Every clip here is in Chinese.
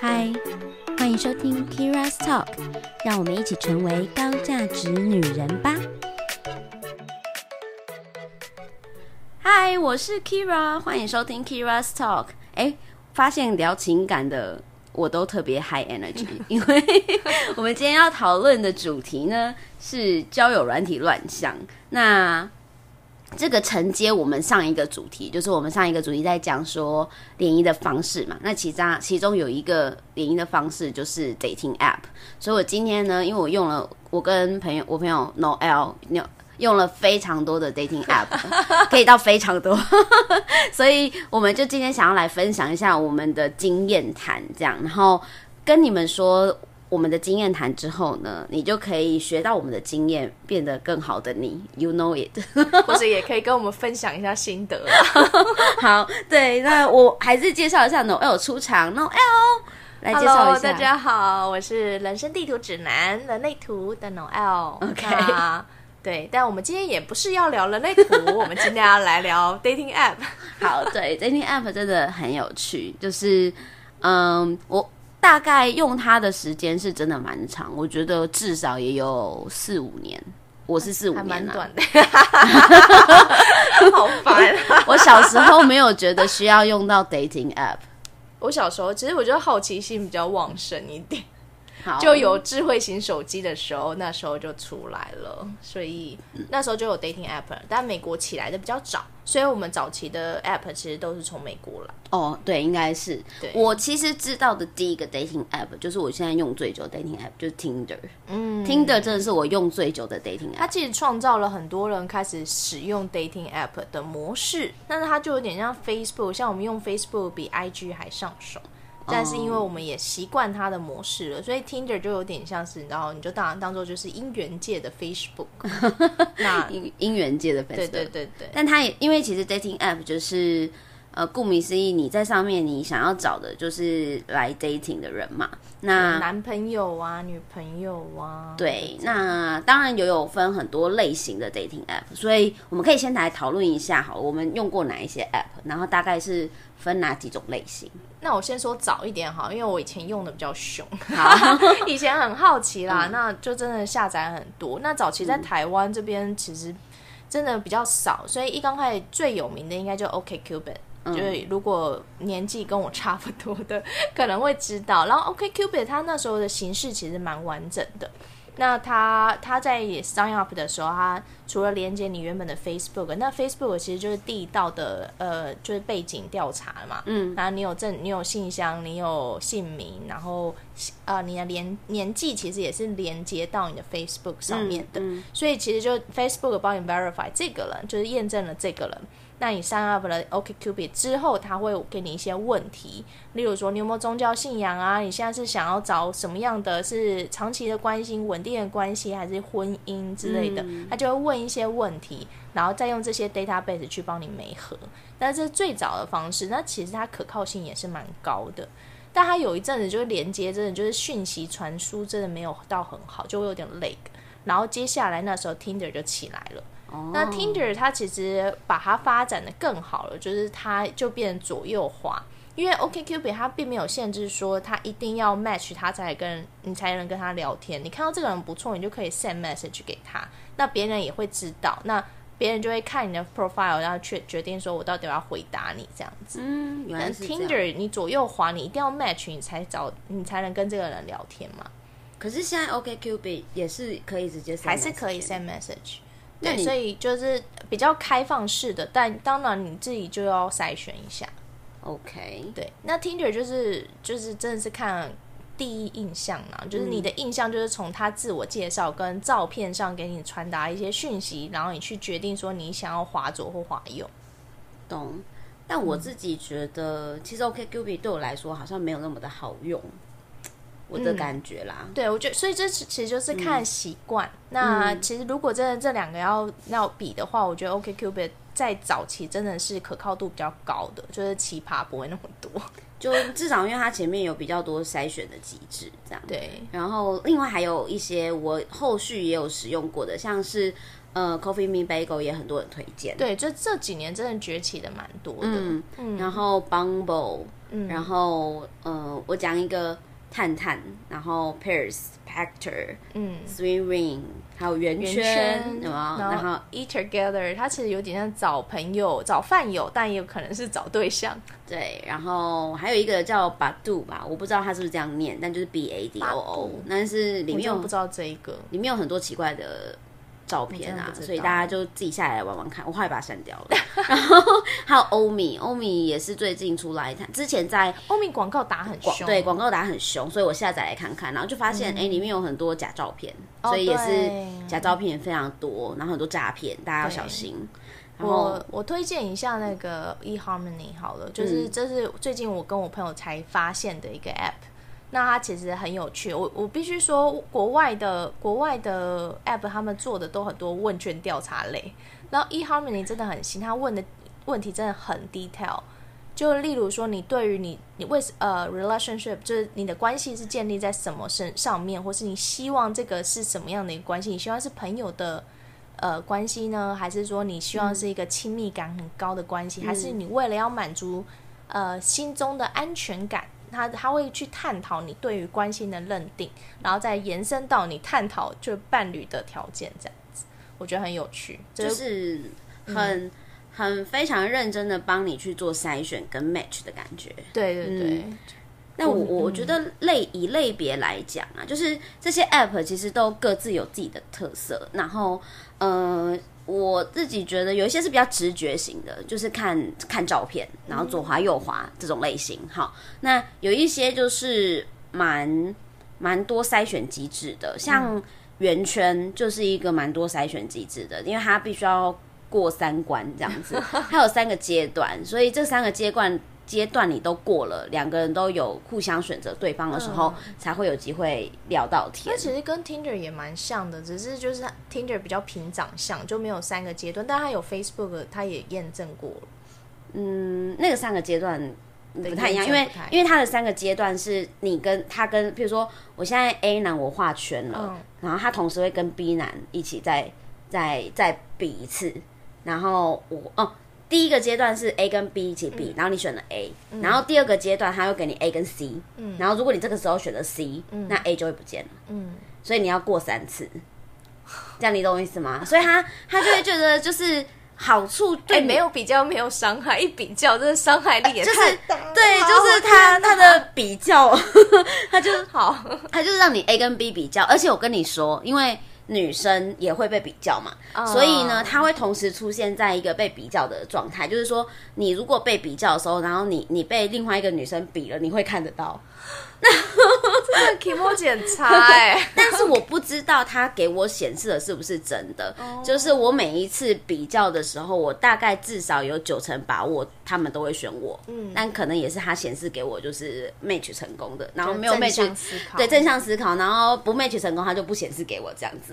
嗨，欢迎收听 Keira's Talk， 让我们一起成为高价值女人吧。嗨，我是 Keira， 欢迎收听 Keira's Talk。发现聊情感的我都特别 high energy， 因为我们今天要讨论的主题呢是交友软体乱象。那这个承接我们上一个主题，就是我们上一个主题在讲说联谊的方式嘛，那其中有一个联谊的方式就是 dating app， 所以我今天呢，因为我用了我朋友 Noel 用了非常多的 dating app， 可以到非常多所以我们就今天想要来分享一下我们的经验谈这样，然后跟你们说我们的经验谈之后呢，你就可以学到我们的经验，变得更好的你 You know it 或者也可以跟我们分享一下心得好，对，那我还是介绍一下 Noel 出场。 Noel 来介绍一下。 Hello 大家好，我是人生地图指南人类图的 Noel。 OK， 对，但我们今天也不是要聊人类图我们今天要来聊 dating app 好，对， dating app 真的很有趣，就是我大概用它的时间是真的蛮长，我觉得至少也有4-5年，我是4-5年、啊、还蛮短的好烦啊我小时候没有觉得需要用到 dating app， 我小时候其实我觉得好奇心比较旺盛一点，就有智慧型手机的时候，那时候就出来了，所以那时候就有 dating app 了，但美国起来的比较早，所以我们早期的 app 其实都是从美国来。哦，对，应该是。我其实知道的第一个 dating app 就是我现在用最久的 dating app， 就是 Tinder。Tinder 真的是我用最久的 dating app。它其实创造了很多人开始使用 dating app 的模式，但是它就有点像 Facebook， 像我们用 Facebook 比 IG 还上手。但是因为我们也习惯它的模式了，所以 Tinder 就有点像是，然后你就当作就是姻缘界的 Facebook 那姻缘界的 Facebook， 对对对对。但它也因为其实 dating app 就是顾名思义，你在上面你想要找的就是来 dating 的人嘛，那男朋友啊女朋友啊，对，那当然也有分很多类型的 dating app， 所以我们可以先来讨论一下好了，我们用过哪一些 app， 然后大概是分哪几种类型。那我先说早一点好，因为我以前用的比较凶以前很好奇啦、那就真的下载很多。那早期在台湾这边其实真的比较少，所以一刚开始最有名的应该就 OKCupid，就是如果年纪跟我差不多的可能会知道。然后 OKCupid 它那时候的形式其实蛮完整的，那它在 sign up 的时候，它除了连接你原本的 Facebook， 那 Facebook 其实就是地道的就是背景调查嘛，然后你有信箱，你有姓名，然后你的年纪其实也是连接到你的 Facebook 上面的，所以其实就 Facebook 帮你 verify 这个人，就是验证了这个人。那你sign up 了 OKCupid 之后，他会给你一些问题，例如说你有没有宗教信仰啊，你现在是想要找什么样的，是长期的关系、稳定的关系还是婚姻之类的，他就会问一些问题，然后再用这些 database 去帮你媒合。那这是最早的方式，那其实它可靠性也是蛮高的，但它有一阵子就是连接真的就是讯息传输真的没有到很好，就会有点 lag。 然后接下来那时候 Tinder 就起来了。那 Tinder 它其实把它发展的更好了，就是它就变成左右滑，因为 OKCupid 它并没有限制说它一定要 match 它才能跟他聊天，你看到这个人不错，你就可以 send message 给他，那别人也会知道，那别人就会看你的 profile， 然后决定说我到底要回答你这样子。原来是这样。 Tinder 你左右滑，你一定要 match 你才能跟这个人聊天嘛。可是现在 OKCupid 也是可以直接 send message， 还是可以 send message，对，所以就是比较开放式的，但当然你自己就要筛选一下。 OK， 对，那 Tinder 就是真的是看第一印象啦，就是你的印象就是从他自我介绍跟照片上给你传达一些讯息，然后你去决定说你想要滑左或滑右。懂。但我自己觉得其实 OKCupid 对我来说好像没有那么的好用，我的感觉啦。对，我觉得所以这其实就是看习惯。那其实如果真的这两个要比的话，我觉得 OKCupid 在早期真的是可靠度比较高的，就是奇葩不会那么多。就至少因为它前面有比较多筛选的机制这样。对，然后另外还有一些我后续也有使用过的，像是Coffee Meets Bagel 也很多人推荐。对，就这几年真的崛起的蛮多的。然后 Bumble，然后我讲一个探探，然后 Pairs、Pactor、Sweet Ring， 还有圆圈然后 Eat Together， 它其实有点像找朋友、找饭友，但也有可能是找对象。对，然后还有一个叫 Badoo 吧，我不知道它是不是这样念，但就是 BADOO， 但是里面有我不知道这一个，里面有很多奇怪的照片啊，所以大家就自己下来玩玩看。我后来把它删掉了。然后还有 Omi 也是最近出来，之前在 Omi 广告打很凶，对，广告打很凶，所以我下载来看看，然后就发现里面有很多假照片，所以也是假照片非常多，然后很多诈骗，大家要小心。我推荐一下那个 eHarmony 好了，就是这是最近我跟我朋友才发现的一个 app。那它其实很有趣，我必须说国外的 app 他们做的都很多问卷调查类，然后 eHarmony 真的很新，他问的问题真的很 detail， 就例如说你对于你为relationship 就是你的关系是建立在什么上面，或是你希望这个是什么样的一个关系，你希望是朋友的关系呢，还是说你希望是一个亲密感很高的关系，还是你为了要满足心中的安全感，他会去探讨你对于关系的认定，然后再延伸到你探讨就伴侣的条件，这样子我觉得很有趣，就是很非常认真的帮你去做筛选跟 match 的感觉。对对对。那我觉得以类别来讲啊，就是这些 app 其实都各自有自己的特色，然后我自己觉得有一些是比较直觉型的，就是看照片，然后左滑右滑这种类型。好，那有一些就是蛮多筛选机制的，像圆圈就是一个蛮多筛选机制的，因为它必须要过三关这样子，它有3个阶段，所以这3个阶段你都过了，2个人都有互相选择对方的时候，才会有机会聊到天。那其实跟 Tinder 也蛮像的，只是就是 Tinder 比较凭长相，就没有3个阶段，但它有 Facebook， 它也验证过了。那个3个阶段不太一样，因为它的3个阶段是你跟他跟，比如说我现在 A 男我画圈了，然后他同时会跟 B 男一起再比一次，然后第一个阶段是 A 跟 B 一起比，然后你选了 A， 然后第2个阶段他又给你 A 跟 C， 然后如果你这个时候选了 C， 那 A 就会不见了，所以你要过3次，这样你懂我意思吗？所以他就会觉得就是好处对，没有比较没有伤害，一比较这伤害力也太大了，对，就是他的比较，他就是让你 A 跟 B 比较，而且我跟你说，因为女生也会被比较嘛，所以呢她会同时出现在一个被比较的状态，就是说你如果被比较的时候，然后你被另外一个女生比了，你会看得到。这个题目检查但是我不知道她给我显示的是不是真的，就是我每一次比较的时候，我大概至少有90%把握他们都会选我，但可能也是她显示给我就是 match 成功的，然后没有 match 正向思考，然后不 match 成功她就不显示给我这样子。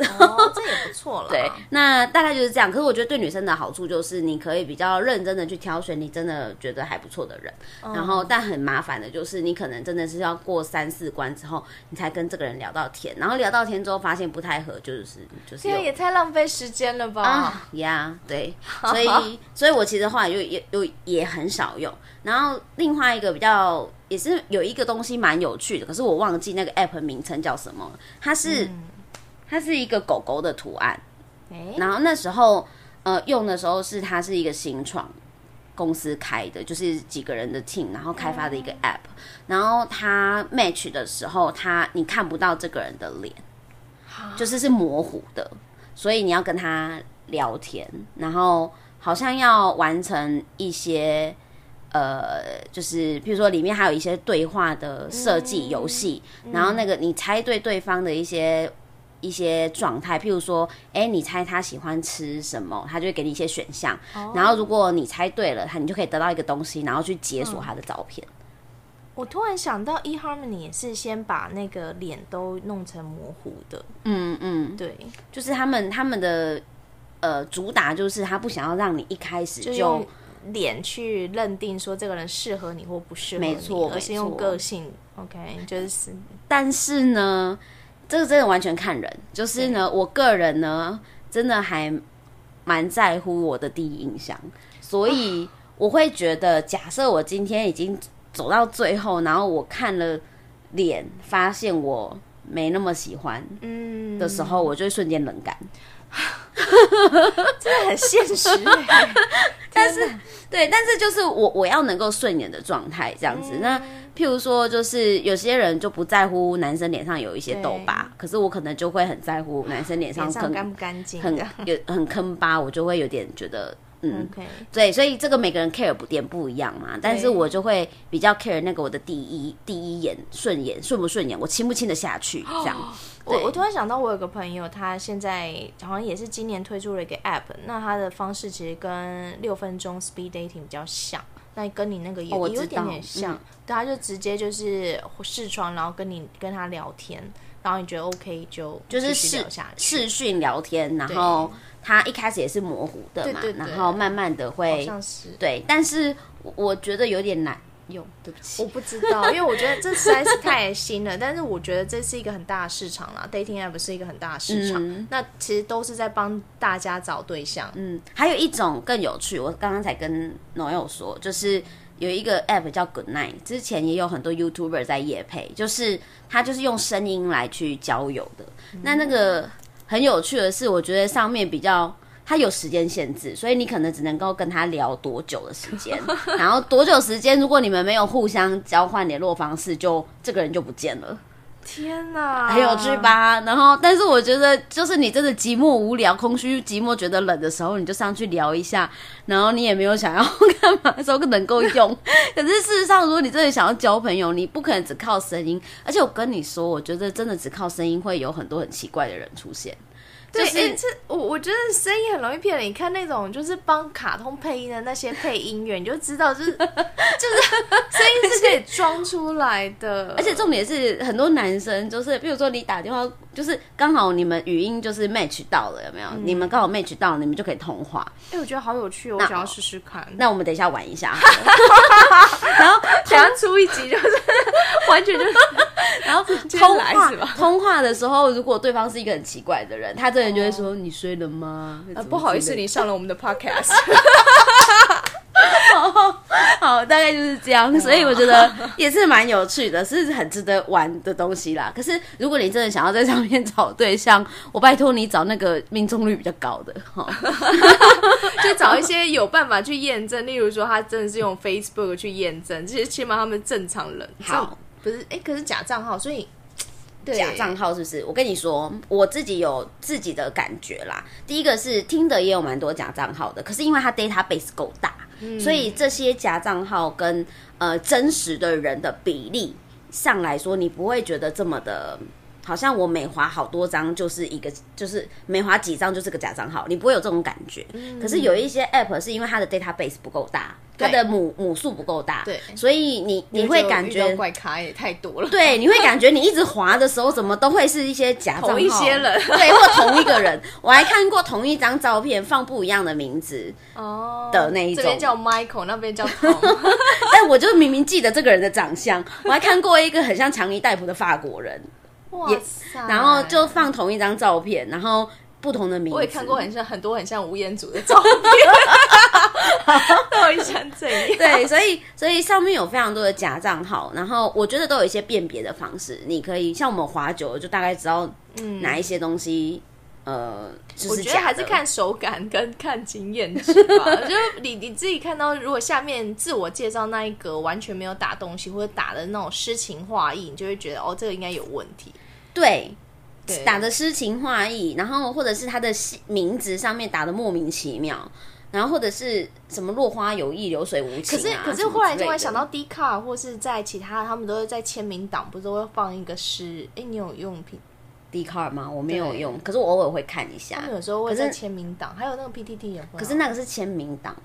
这也不错啦。对，那大概就是这样。可是我觉得对女生的好处就是，你可以比较认真的去挑选你真的觉得还不错的人，然后但很麻烦的就是，你可能真的是要过3-4关之后，你才跟这个人聊到天，然后聊到天之后发现不太合，就是。这也太浪费时间了吧？对，所以我其实后来就也很少用。然后另外一个比较也是有一个东西蛮有趣的，可是我忘记那个 app 名称叫什么，它是一个狗狗的图案，然后那时候用的时候是它是一个新创公司开的，就是几个人的 team 然后开发的一个 app， 然后它 match 的时候你看不到这个人的脸，就是模糊的，所以你要跟他聊天，然后好像要完成一些就是譬如说里面还有一些对话的设计游戏，然后那个你猜对对方的一些状态，譬如说你猜他喜欢吃什么，他就会给你一些选项，然后如果你猜对了你就可以得到一个东西，然后去解锁他的照片。我突然想到 eHarmony 也是先把那个脸都弄成模糊的。对，就是他们的主打就是他不想要让你一开始就脸去认定说这个人适合你或不适合你，没错，而是用个性。 OK， 就是但是呢这个真的完全看人，就是呢我个人呢真的还蛮在乎我的第一印象，所以我会觉得假设我今天已经走到最后，然后我看了脸发现我没那么喜欢的时候，我就会瞬间冷感。真的很现实欸。但是对，但是就是我要能够顺眼的状态这样子。那譬如说就是有些人就不在乎男生脸上有一些痘疤，可是我可能就会很在乎男生脸上干不干净，很坑疤，我就会有点觉得okay。 对，所以这个每个人 care 点不一样嘛，但是我就会比较 care 那个我的第一眼顺眼顺不顺眼，我亲不亲得下去这样。我突然想到我有个朋友，他现在好像也是今年推出了一个 app， 那他的方式其实跟6分钟 speed dating 比较像，那跟你那个也有点像，对，他就直接就是视窗，然后跟他聊天，然后你觉得 OK 就是视讯聊天，然后他一开始也是模糊的嘛，对对对，然后慢慢的会，好像是，对，但是我觉得有点难用，对不起，我不知道，因为我觉得这实在是太新了。但是我觉得这是一个很大的市场啦 ，dating app 是一个很大的市场。那其实都是在帮大家找对象。还有一种更有趣，我刚刚才跟 Noel 说，就是有一个 app 叫 Goodnight， 之前也有很多 YouTuber 在业配，就是他就是用声音来去交友的。那个很有趣的是，我觉得上面比较。他有时间限制，所以你可能只能够跟他聊多久的时间，然后多久时间，如果你们没有互相交换联络方式，就这个人就不见了。天哪，很有趣吧？然后，但是我觉得，就是你真的寂寞无聊、空虚、寂寞、觉得冷的时候，你就上去聊一下，然后你也没有想要干嘛的时候能够用。可是事实上，如果你真的想要交朋友，你不可能只靠声音。而且我跟你说，我觉得真的只靠声音会有很多很奇怪的人出现。对，我觉得声音很容易骗人。你看那种就是帮卡通配音的那些配音员，你就知道就是声音是可以装出来的。而且重点是，很多男生就是，比如说你打电话，就是刚好你们语音就是 match 到了，有没有？你们刚好 match 到了，你们就可以通话。哎，我觉得好有趣哦，我想要试试看。那我们等一下玩一下好了，然后等一下出一集就是完全就是，然后通话的时候，如果对方是一个很奇怪的人，他这。人就会说你睡了吗？不好意思，你上了我们的 podcast。 好，大概就是这样。所以我觉得也是蛮有趣的，是很值得玩的东西啦。可是如果你真的想要在上面找对象，我拜托你找那个命中率比较高的，就找一些有办法去验证，例如说他真的是用 Facebook 去验证，这些起码他们正常人。好，不是可是假账号，所以。假账号是不是？我跟你说，我自己有自己的感觉啦。第一个是Tinder也有蛮多假账号的，可是因为它 database 够大，所以这些假账号跟真实的人的比例上来说，你不会觉得这么的，好像我每滑好多张就是一个，就是每滑几张就是个假账号，你不会有这种感觉。可是有一些 app 是因为它的 database 不够大。它的母数不够大，对，所以你会感觉遇到怪咖也太多了，对，你会感觉你一直滑的时候，怎么都会是一些假账号，同一些人，对，或同一个人。我还看过同一张照片放不一样的名字的那一种，这边叫 Michael， 那边叫 Tom。 但我就明明记得这个人的长相，我还看过一个很像强尼戴普的法国人，哇塞，然后就放同一张照片，然后。不同的名字，我也看过很多很像吴彦祖的照片，到底想怎样？对，所以上面有非常多的假账号，然后我觉得都有一些辨别的方式，你可以像我们滑久了就大概知道哪一些东西。就是、我觉得还是看手感跟看经验值吧。就你自己看到，如果下面自我介绍那一格完全没有打东西，或者打的那种诗情画意，你就会觉得哦，这个应该有问题。对。打的诗情画意，然后或者是他的名字上面打的莫名其妙，然后或者是什么落花有意流水无情、啊、可是后来就会想到 Dcard 或是在其他，他们都会在签名档不是都会放一个诗，你有用Dcard 吗？我没有用，可是我偶尔会看一下，他们有时候会在签名档，还有那个 PTT 也会，可是那个是签名档，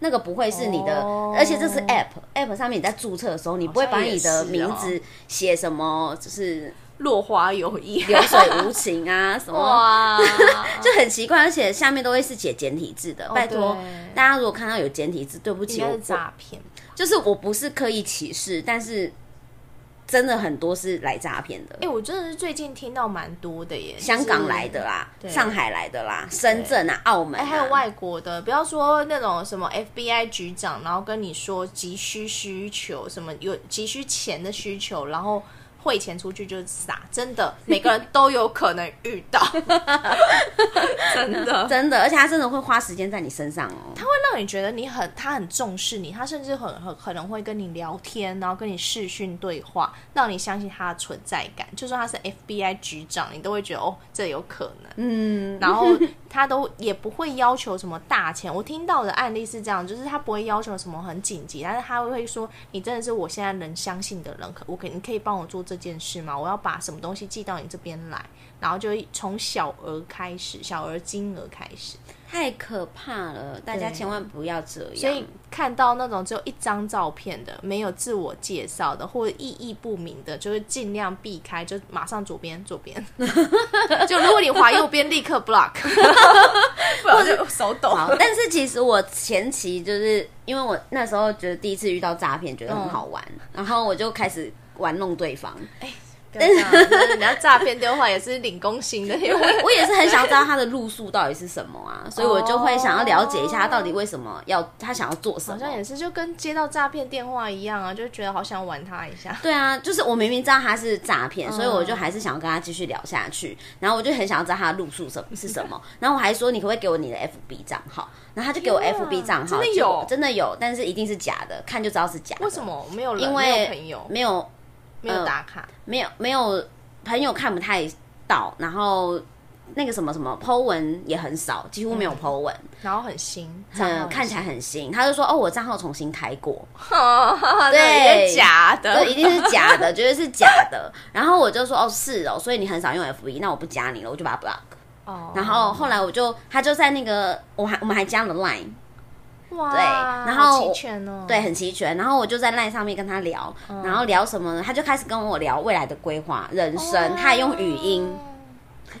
那个不会是你的，而且这是 app 上面你在注册的时候，你不会把你的名字写什么，就是落花有意流水无情啊什么哇就很奇怪，而且下面都会是写简体字的、哦、拜托大家如果看到有简体字对不起，应该是诈骗，就是我不是刻意歧视，但是真的很多是来诈骗的、欸、我真的是最近听到蛮多的耶，香港来的啦，上海来的啦，深圳啊，澳门啊、欸、还有外国的，不要说那种什么 FBI 局长然后跟你说急需需求什么有急需钱的需求，然后汇钱出去就是傻，真的每个人都有可能遇到真的真的，而且他真的会花时间在你身上哦，他会让你觉得你很他很重视你，他甚至很可能会跟你聊天，然后跟你视讯对话，让你相信他的存在感，就算他是 FBI 局长你都会觉得哦这有可能，嗯，然后他都也不会要求什么大钱，我听到的案例是这样，就是他不会要求什么很紧急，但是他会说你真的是我现在能相信的人，你可以帮我做这件事吗？我要把什么东西寄到你这边来，然后就从小额开始，小额金额开始，太可怕了，大家千万不要这样。所以看到那种只有一张照片的，没有自我介绍的，或者意义不明的，就是尽量避开，就马上左边左边。就如果你滑右边，立刻 block， 不然就手抖。但是其实我前期就是因为我那时候觉得第一次遇到诈骗，觉得很好玩，然后我就开始。玩弄对方，哎、欸，但是你要诈骗电话也是领工薪的，因为我也是很想知道他的路数到底是什么啊，所以我就会想要了解一下他到底为什么要他想要做什么。好像也是就跟接到诈骗电话一样啊，就觉得好想玩他一下。对啊，就是我明明知道他是诈骗，所以我就还是想要跟他继续聊下去，然后我就很想要知道他的路数是什么，然后我还说你可不可以给我你的 FB 账号。然后他就给我 FB 账号、啊、真的有真的有，但是一定是假的，看就知道是假的。为什么没有人？因为没有朋友，没有打卡，没有朋友看不太到，然后那个什么什么 po 文也很少，几乎没有 po 文、嗯、然后很新、嗯、看起来很新，他就说哦我账号重新开过对假的，对一定是假的绝对是假的然后我就说哦是哦，所以你很少用 FB， 那我不加你了，我就把它 block、哦、然后后来他就在那个我们还加了 line，哇对，然后齐全哦，对，很齐全。然后我就在 LINE 上面跟他聊、嗯，然后聊什么呢？他就开始跟我聊未来的规划、人生，哦、他还用语音，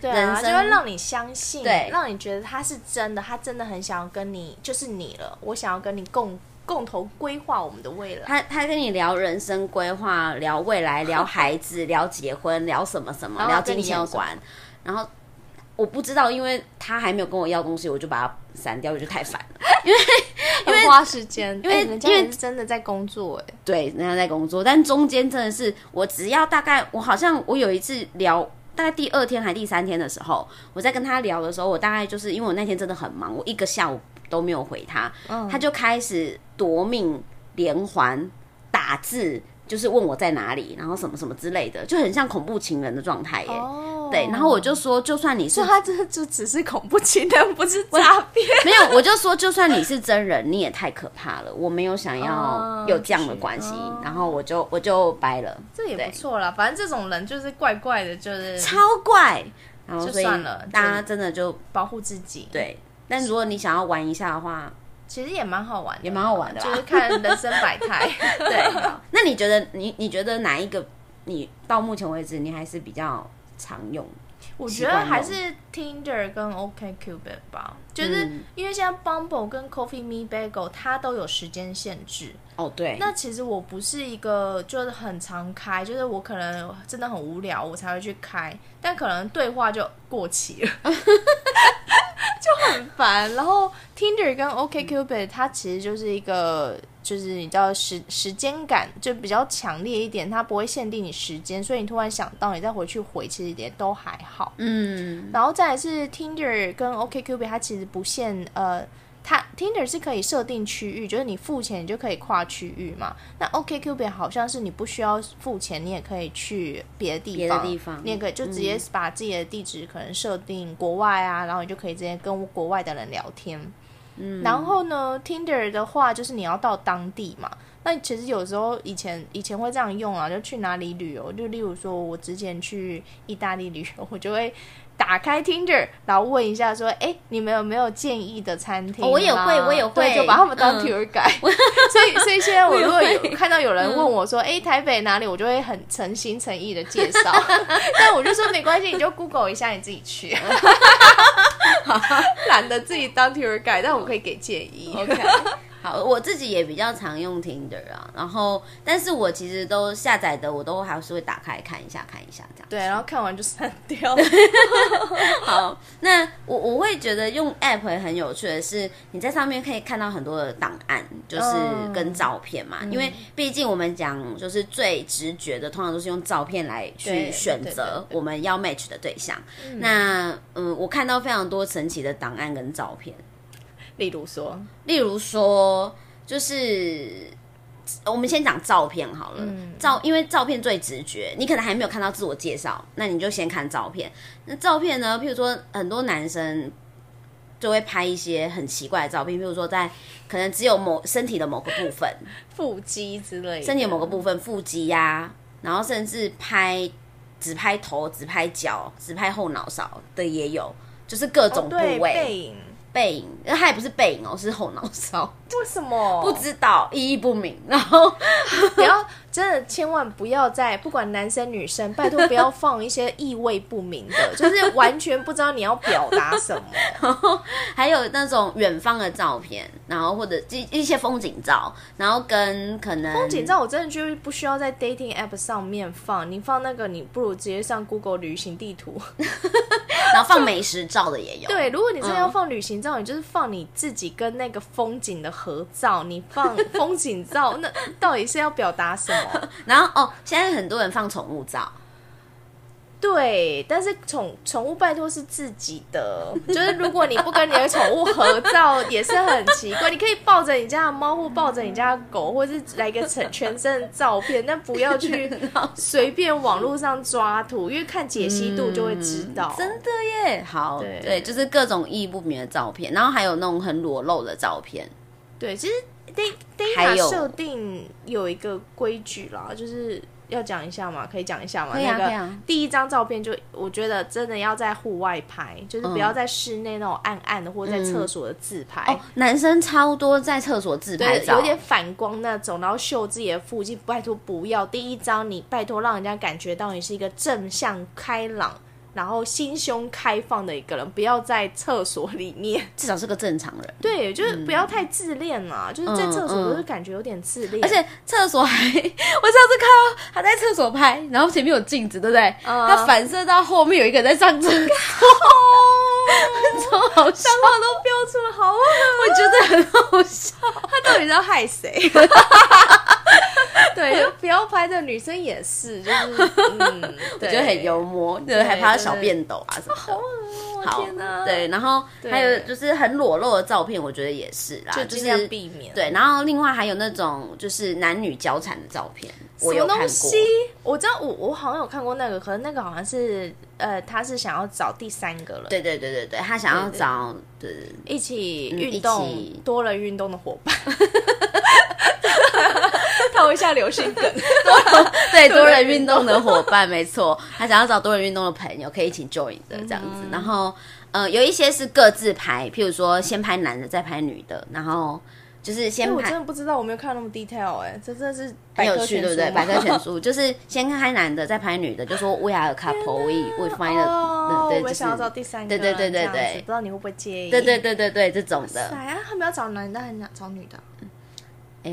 对、啊人生，就会让你相信，对，让你觉得他是真的，他真的很想要跟你，就是你了，我想要跟你共同规划我们的未来。他跟你聊人生规划，聊未来，聊孩子，聊结婚，聊什么什么，聊金钱观，然后。我不知道，因为他还没有跟我要东西，我就把它删掉，我就太烦了，因为很花时间，因为人家是真的在工作哎、欸，对，人家在工作，但中间真的是我只要大概，我好像我有一次聊，大概第二天还第三天的时候，我在跟他聊的时候，我大概就是因为我那天真的很忙，我一个下午都没有回他，他就开始夺命连环打字。就是问我在哪里，然后什么什么之类的，就很像恐怖情人的状态耶。Oh. 对，然后我就说，就算你是，所以他这就只是恐怖情人，不是诈骗。没有，我就说，就算你是真人，你也太可怕了，我没有想要有这样的关系。Oh. 然后我就掰了。这也不错啦，反正这种人就是怪怪的，就是超怪。然后所以就算了，大家真的就保护自己。对，但如果你想要玩一下的话。其实也蛮好玩的，也蛮好玩的，就是看人生百态。对，那你觉得你觉得哪一个你到目前为止你还是比较常用？我觉得还是 Tinder 跟 OKCupid 吧，就是因为现在 Bumble 跟 Coffee Meets Bagel 它都有时间限制。哦，对。那其实我不是一个就是很常开，就是我可能真的很无聊我才会去开，但可能对话就过期了。就很烦，然后 Tinder 跟 OKCupid 它其实就是一个就是你知道时间感就比较强烈一点，它不会限定你时间，所以你突然想到你再回去回其实也都还好，嗯。然后再来是 Tinder 跟 OKCupid 它其实不限它 Tinder 是可以设定区域，就是你付钱你就可以跨区域嘛，那 OKCupid 好像是你不需要付钱你也可以去别的地方，你也可以就直接把自己的地址可能设定国外啊、嗯、然后你就可以直接跟国外的人聊天、嗯、然后呢 Tinder 的话就是你要到当地嘛，那其实有时候以前会这样用啊，就去哪里旅游，就例如说我之前去意大利旅游，我就会打开 Tinder 然后问一下说哎，你们有没有建议的餐厅、哦、我也会就把他们当 tour guide、嗯、所以现在我如果有看到有人问我说哎，台北哪里，我就会很诚心诚意的介绍但我就说没关系，你就 Google 一下你自己去懒得自己当 tour guide， 但我可以给建议 OK 好，我自己也比较常用 Tinder 啊，然后但是我其实都下载的我都还是会打开看一下这样，对，然后看完就删掉好，那我会觉得用 App 很有趣的是你在上面可以看到很多的档案，就是跟照片嘛、因为毕竟我们讲就是最直觉的通常都是用照片来去选择我们要 match 的对象，对，那我看到非常多神奇的档案跟照片，例如说就是我们先讲照片好了、因为照片最直觉，你可能还没有看到自我介绍，那你就先看照片。那照片呢，譬如说很多男生就会拍一些很奇怪的照片，譬如说在可能只有身体的某个部分腹肌之类的，身体的某个部分腹肌啊，然后甚至只拍头只拍脚只拍后脑勺的也有，就是各种部位、背影，他也不是背影哦，是后脑勺。为什么？不知道，意义不明。然后不要，真的千万不要再，不管男生女生，拜托不要放一些意味不明的，就是完全不知道你要表达什么。然后还有那种远方的照片，然后或者一些风景照，然后跟可能风景照，我真的就是不需要在 dating app 上面放，你放那个你不如直接上 Google 旅行地图。然后放美食照的也有，对，如果你真的要放旅行照、你就是放你自己跟那个风景的合照，你放风景照那到底是要表达什么然后现在很多人放宠物照，对，但是宠物拜托是自己的，就是如果你不跟你的宠物合照也是很奇怪，你可以抱着你家的猫或抱着你家的狗，或是来个全身的照片，但不要去随便网络上抓图，因为看解析度就会知道、真的耶，好， 对，就是各种意义不明的照片，然后还有那种很裸露的照片，对，其实 Data 设定有一个规矩啦，就是要讲一下吗？可以讲一下吗？那个第一张照片就我觉得真的要在户外拍，就是不要在室内那种暗暗的，或者在厕所的自拍、男生超多在厕所自拍照，有点反光那种，然后秀自己的腹肌，拜托不要。第一张你拜托让人家感觉到你是一个正向开朗然后心胸开放的一个人，不要在厕所里面，至少是个正常人，对，就是不要太自恋啦、就是在厕所都是感觉有点自恋，而且厕所还我上次看到他在厕所拍，然后前面有镜子对不对、他反射到后面有一个人在上厕所超好笑，脏话都飙出来，好，我觉得很好笑他到底是要害谁对，就不要拍的，女生也是，就是我觉得很幽默，对，还拍小便斗啊什么的，好，天哪，对，然后还有就是很裸露的照片，我觉得也是啦，就尽量避免、对，然后另外还有那种就是男女交缠的照片，我有看过，什么东西？我知道我好像有看过那个，可是那个好像是他是想要找第三个人，对对对对对，他想要找对对对一起运动、多人运动的伙伴。套一下流行梗对，多人运动的伙伴没错，他想要找多人运动的朋友可以一起 join 的这样子、然后有一些是各自拍，譬如说先拍男的再拍女的，然后就是先拍，我真的不知道，我没有看那么 detail 耶，这真的是很有趣对不对，百科全书就是先拍男的再拍女的，就说 we are a couple we find a 对，我们想要找第三个，对对对对对，不知道你会不会介意，对对对对对，这种的，他们要找男的还是找女的，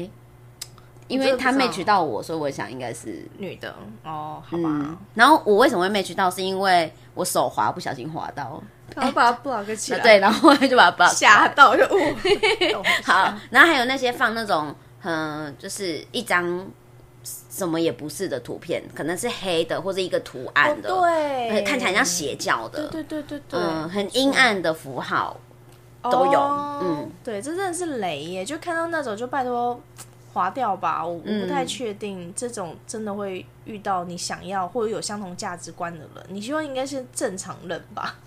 因为他 match 到我，所以我想应该是女的哦，好吧、然后我为什么会 match 到，是因为我手滑不小心滑到，然后把它 block 起来，对，然后就把它 block 吓到，就好，然后还有那些放那种就是一张什么也不是的图片，可能是黑的或者一个图案的、对，看起来像邪教的，对对对对对，很阴暗的符号都有，对，这真的是雷耶，就看到那种就拜托划掉吧，我不太确定、这种真的会遇到你想要或者有相同价值观的人，你希望应该是正常人吧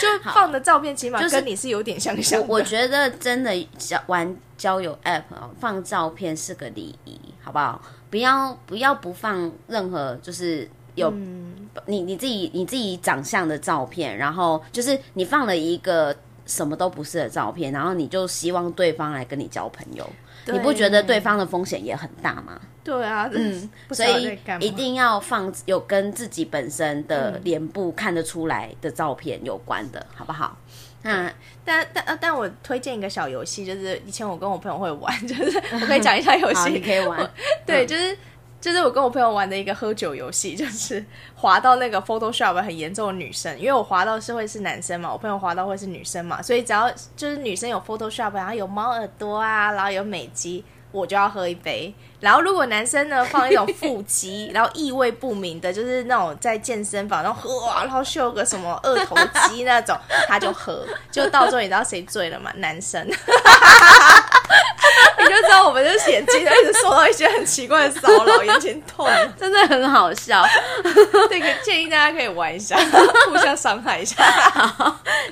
就放的照片起码跟你是有点相的、就是、我觉得真的玩交友 app 放照片是个礼仪好不好，不要不放任何就是有你自己长相的照片，然后就是你放了一个什么都不是的照片，然后你就希望对方来跟你交朋友，你不觉得对方的风险也很大吗？对啊，嗯，所以一定要放有跟自己本身的脸部看得出来的照片有关的，好不好？嗯，但我推荐一个小游戏，就是以前我跟我朋友会玩，就是我可以讲一下游戏。好，你可以玩。对，就是我跟我朋友玩的一个喝酒游戏，就是滑到那个 Photoshop 很严重的女生，因为我滑到是会是男生嘛，我朋友滑到会是女生嘛，所以只要就是女生有 Photoshop， 然后有猫耳朵啊，然后有美肌，我就要喝一杯。然后如果男生呢放一种腹肌，然后意味不明的，就是那种在健身房然后哇，然后秀个什么二头肌那种，他就喝，就到最后你知道谁醉了吗？男生。你就知道我们就显机的一直受到一些很奇怪的骚扰，眼前痛，真的很好笑。这个建议大家可以玩一下，互相伤害一下。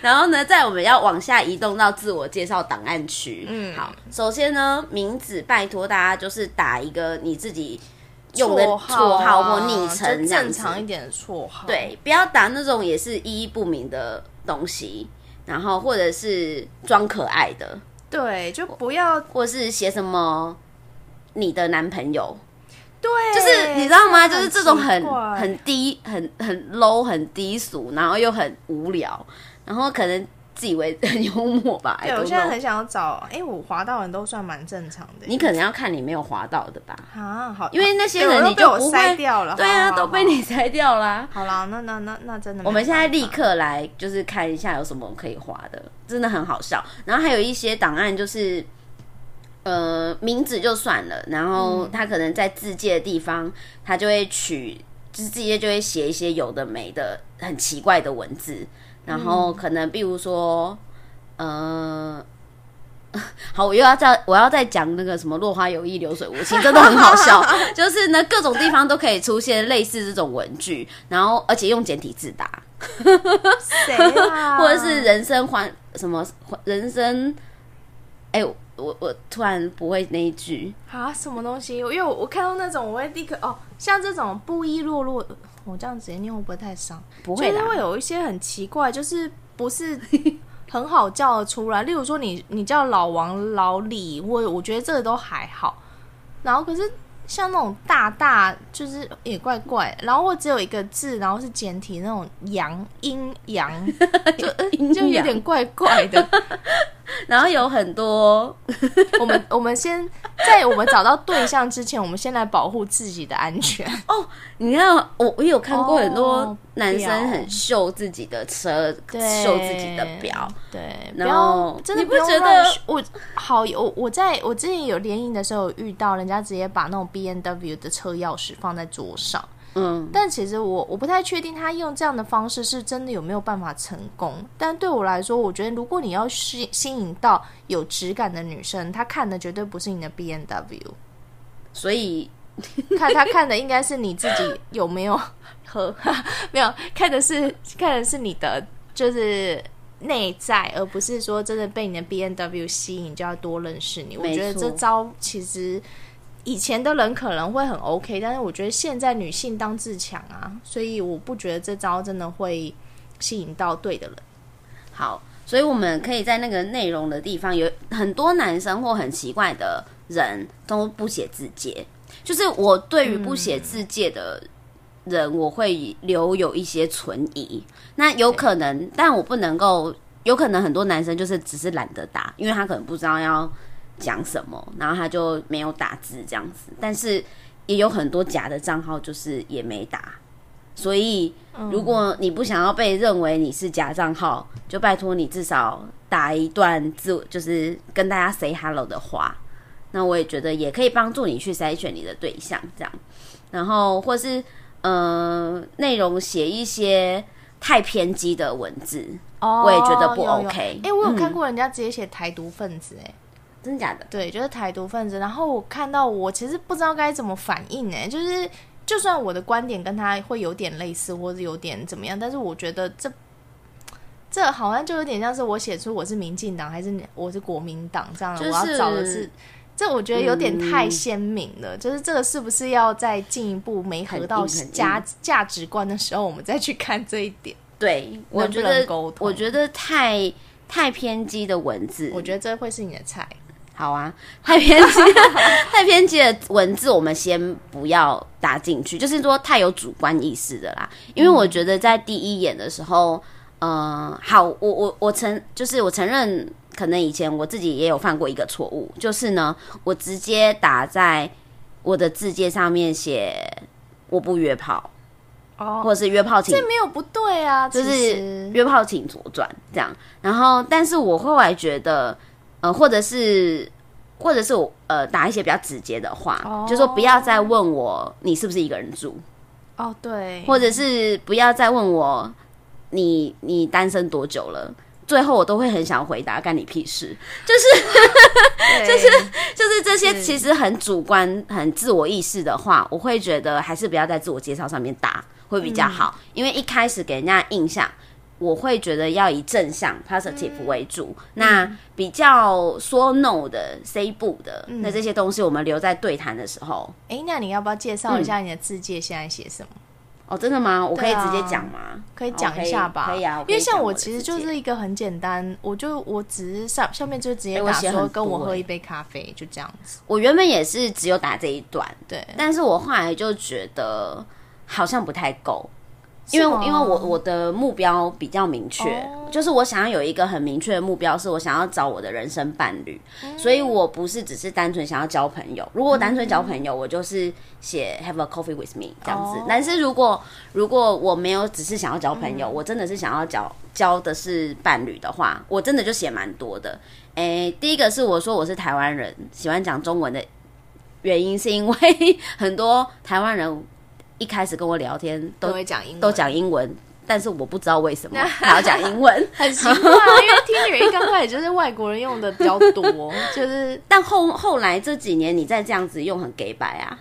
然后呢，在我们要往下移动到自我介绍档案区。嗯，好，首先呢，名字拜托大家就是打一个你自己用的绰号或昵称，就正常一点的绰号。对，不要打那种也是意义不明的东西，然后或者是装可爱的。对，就不要，或是写什么你的男朋友，对，就是你知道吗？就是这种很低、很 low、很低俗，然后又很无聊，然后可能自以为很幽默吧。对，我现在很想要找，哎，我滑到人都算蛮正常的。你可能要看你没有滑到的吧？啊，好，因为那些人你就不会，塞掉了，对啊，都被你塞掉啦。好啦，那真的，我们现在立刻来，就是看一下有什么可以滑的。真的很好笑，然后还有一些档案就是，名字就算了，然后他可能在自介的地方，他就会取，就是自介就会写一些有的没的很奇怪的文字，然后可能比如说，好，我要再讲那个什么落花有意流水无情，真的很好笑，就是呢各种地方都可以出现类似这种文句，然后而且用简体字打。谁啊？或者是人生还什么人生？哎、欸，我突然不会那一句啊，什么东西？因为我看到那种，我会立刻哦，像这种不亦乐乎，我这样直接念会不会太伤？不会啦，就是会有一些很奇怪，就是不是很好叫得出来。例如说你叫老王、老李，我觉得这个都还好。然后可是像那种大就是也怪怪，然后我只有一个字，然后是简体那种阳阴阳，就有点怪怪的。然后有很多，我们先在我们找到对象之前，我们先来保护自己的安全哦。你看我有看过很多男生很秀自己的车，秀自己的表，对，然后真的不觉得我之前有联谊的时候有遇到人家直接把那种 BMW 的车钥匙放在桌上，嗯，但其实我不太确定他用这样的方式是真的有没有办法成功。但对我来说，我觉得如果你要吸引到有质感的女生，她看的绝对不是你的 BMW， 所以看她看的应该是你自己有没有喝，没有看的是你的就是内在，而不是说真的被你的 BMW 吸引就要多认识你。我觉得这招其实。以前的人可能会很 OK， 但是我觉得现在女性当自强啊，所以我不觉得这招真的会吸引到对的人。好，所以我们可以在那个内容的地方，有很多男生或很奇怪的人都不写自介，就是我对于不写自介的人，我会有一些存疑。那有可能，但我不能够，有可能很多男生就是只是懒得打，因为他可能不知道要讲什么，然后他就没有打字这样子，但是也有很多假的账号就是也没打，所以如果你不想要被认为你是假账号，就拜托你至少打一段就是跟大家 say hello 的话，那我也觉得也可以帮助你去筛选你的对象这样。然后或是内容写一些太偏激的文字，我也觉得不 OK。 我有看过人家直接写台独分子真的假的？对，就是台独分子。然后我看到，我其实不知道该怎么反应就是就算我的观点跟他会有点类似，或者有点怎么样，但是我觉得这好像就有点像是我写出我是民进党还是我是国民党这样的，就是我要找的是这我觉得有点太鲜明了、就是这个是不是要再进一步没合到价值观的时候我们再去看这一点。对，我觉得太偏激的文字，我觉得这会是你的菜。好啊，太偏激的文字我们先不要打进去，就是说太有主观意识的啦。因为我觉得在第一眼的时候，好，我承认，可能以前我自己也有犯过一个错误，就是呢，我直接打在我的字界上面写我不约炮。或者是约炮请，这没有不对啊，就是约炮请左转这样。然后，但是我后来觉得，或者是我打一些比较直接的话，就说不要再问我你是不是一个人住，对，或者是不要再问我你单身多久了。最后我都会很想回答干你屁事，就是就是这些其实很主观很自我意识的话，我会觉得还是不要在自我介绍上面打会比较好、因为一开始给人家印象我会觉得要以正向 positive 为主、那比较说 no 的 say 不的、那这些东西我们留在对谈的时候。那你要不要介绍一下你的自介现在写什么？真的吗？我可以直接讲吗？可以讲一下吧。可以啊，因为像我其实就是一个很简单，我只是下面就直接打说跟我喝一杯咖啡、就这样子。我原本也是只有打这一段，对，但是我后来就觉得好像不太够，因为我的目标比较明确、就是我想要有一个很明确的目标，是我想要找我的人生伴侣、所以我不是只是单纯想要交朋友。如果我单纯交朋友、我就是写 have a coffee with me 这样子、但是如果我没有只是想要交朋友、我真的是想要交的是伴侣的话，我真的就写蛮多的。第一个是我说我是台湾人，喜欢讲中文的原因是因为很多台湾人一开始跟我聊天都讲英文，但是我不知道为什么他要讲英文，很奇怪，因为 Tinder 一刚开始就是外国人用的比较多，就是但后来这几年你再这样子用很假掰啊，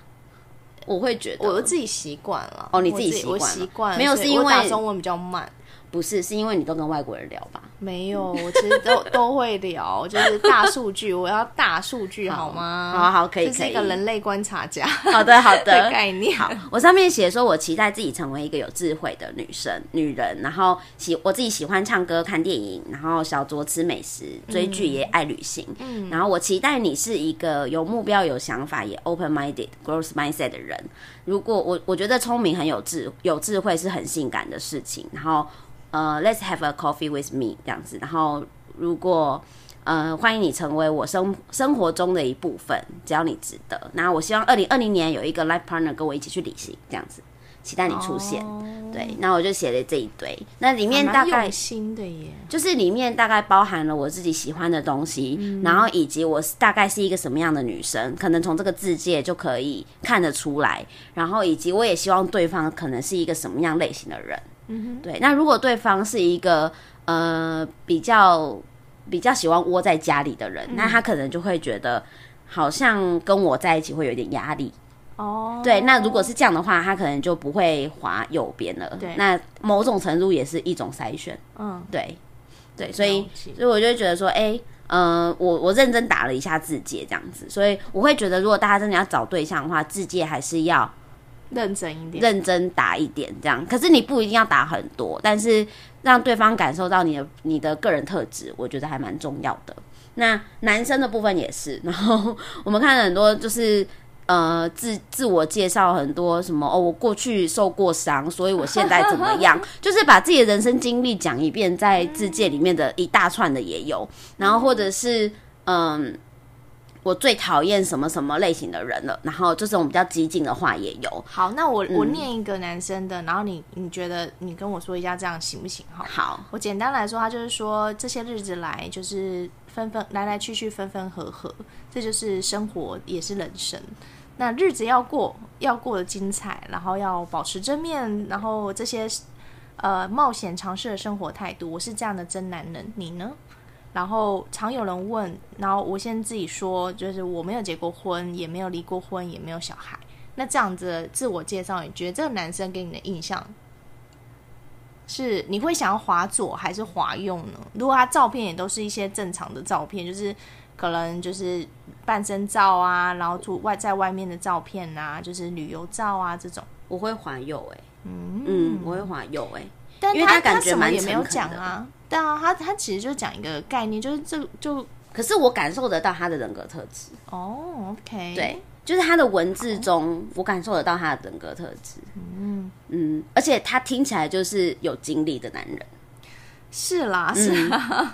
我会觉得我自己习惯了。你自己习惯了？我习惯了，没有是因为我打中文比较慢。不是，是因为你都跟外国人聊吧？没有，我其实都会聊，就是大数据，我要大数据好吗？好，可以，这是一个人类观察家。好的的概念。好，我上面写说我期待自己成为一个有智慧的女人，然后我自己喜欢唱歌、看电影，然后小酌吃美食，追剧也爱旅行。然后我期待你是一个有目标、有想法，也 open-minded、growth mindset 的人。如果我觉得聪明很有智慧是很性感的事情，然后。Let's have a coffee with me 这样子，然后如果欢迎你成为我生活中的一部分，只要你值得。那我希望2020年有一个 life partner 跟我一起去旅行，这样子期待你出现。对，那我就写了这一堆，那里面大概新的耶，就是里面大概包含了我自己喜欢的东西，然后以及我大概是一个什么样的女生，可能从这个字界就可以看得出来，然后以及我也希望对方可能是一个什么样类型的人。对，那如果对方是一个比较喜欢窝在家里的人，那他可能就会觉得好像跟我在一起会有点压力。对，那如果是这样的话，他可能就不会滑右边了。对，那某种程度也是一种筛选。对，所以我就觉得说，我认真打了一下自介这样子，所以我会觉得，如果大家真的要找对象的话，自介还是要。认真打一点这样，可是你不一定要打很多，但是让对方感受到你的个人特质，我觉得还蛮重要的。那男生的部分也是，然后我们看了很多就是自我介绍很多什么我过去受过伤，所以我现在怎么样，就是把自己的人生经历讲一遍，在自介里面的一大串的也有，然后或者是我最讨厌什么什么类型的人了，然后就是我们比较激进的话也有。好，那我念一个男生的，然后你觉得你跟我说一下这样行不行？好，我简单来说，他就是说这些日子来就是来来去去分分合合，这就是生活也是人生。那日子要过得精彩，然后要保持正面，然后这些冒险尝试的生活态度，我是这样的真男人，你呢？然后常有人问，然后我先自己说，就是我没有结过婚，也没有离过婚，也没有小孩。那这样子的自我介绍，你觉得这个男生给你的印象是你会想要滑左还是滑右呢？如果他照片也都是一些正常的照片，就是可能就是半身照啊，然后在外面的照片啊，就是旅游照啊这种。我会滑右欸，我会滑右欸，但因为他感觉蛮诚恳的。他什么也没有讲啊，对啊，他其实就讲一个概念，就是这就。可是我感受得到他的人格特质。哦 ，OK。对，就是他的文字中，我感受得到他的人格特质。而且他听起来就是有经历的男人。是啦，是啦。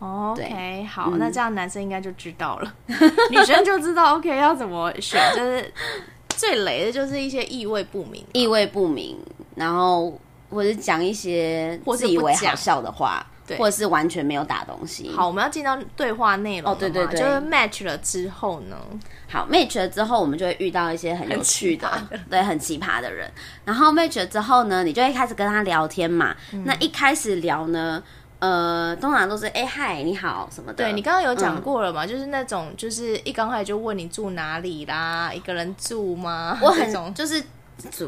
OK， 好，那这样男生应该就知道了，女生就知道 OK 要怎么选，就是最雷的就是一些意味不明，然后或者讲一些自以为好笑的话，或者是完全没有打东西。好，我们要进到对话内容了嘛，对，就是 match 了之后呢，好 match 了之后我们就会遇到一些很有趣的，对，很奇葩的人。然后 match 了之后呢，你就会开始跟他聊天嘛。那一开始聊呢，通常都是嗨你好什么的。对，你刚刚有讲过了嘛，就是那种就是一刚开始就问你住哪里啦，一个人住吗？我很就是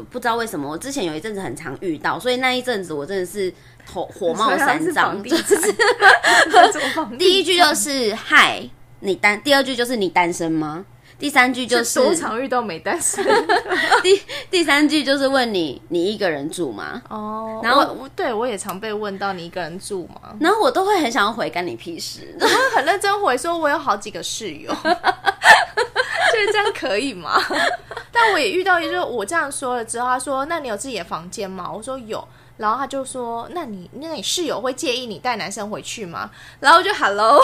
不知道为什么我之前有一阵子很常遇到，所以那一阵子我真的是火冒三丈，就是第一句就是嗨你单，第二句就是你单身吗，第三句就是多常遇到没单身第三句就是问你一个人住吗？哦，然后我也常被问到你一个人住吗，然后我都会很想要回干你屁事，我会很认真回说我有好几个室友就是这样可以吗？但我也遇到一个，我这样说了之后，他说那你有自己的房间吗？我说有，然后他就说那你室友会介意你带男生回去吗？然后就 hello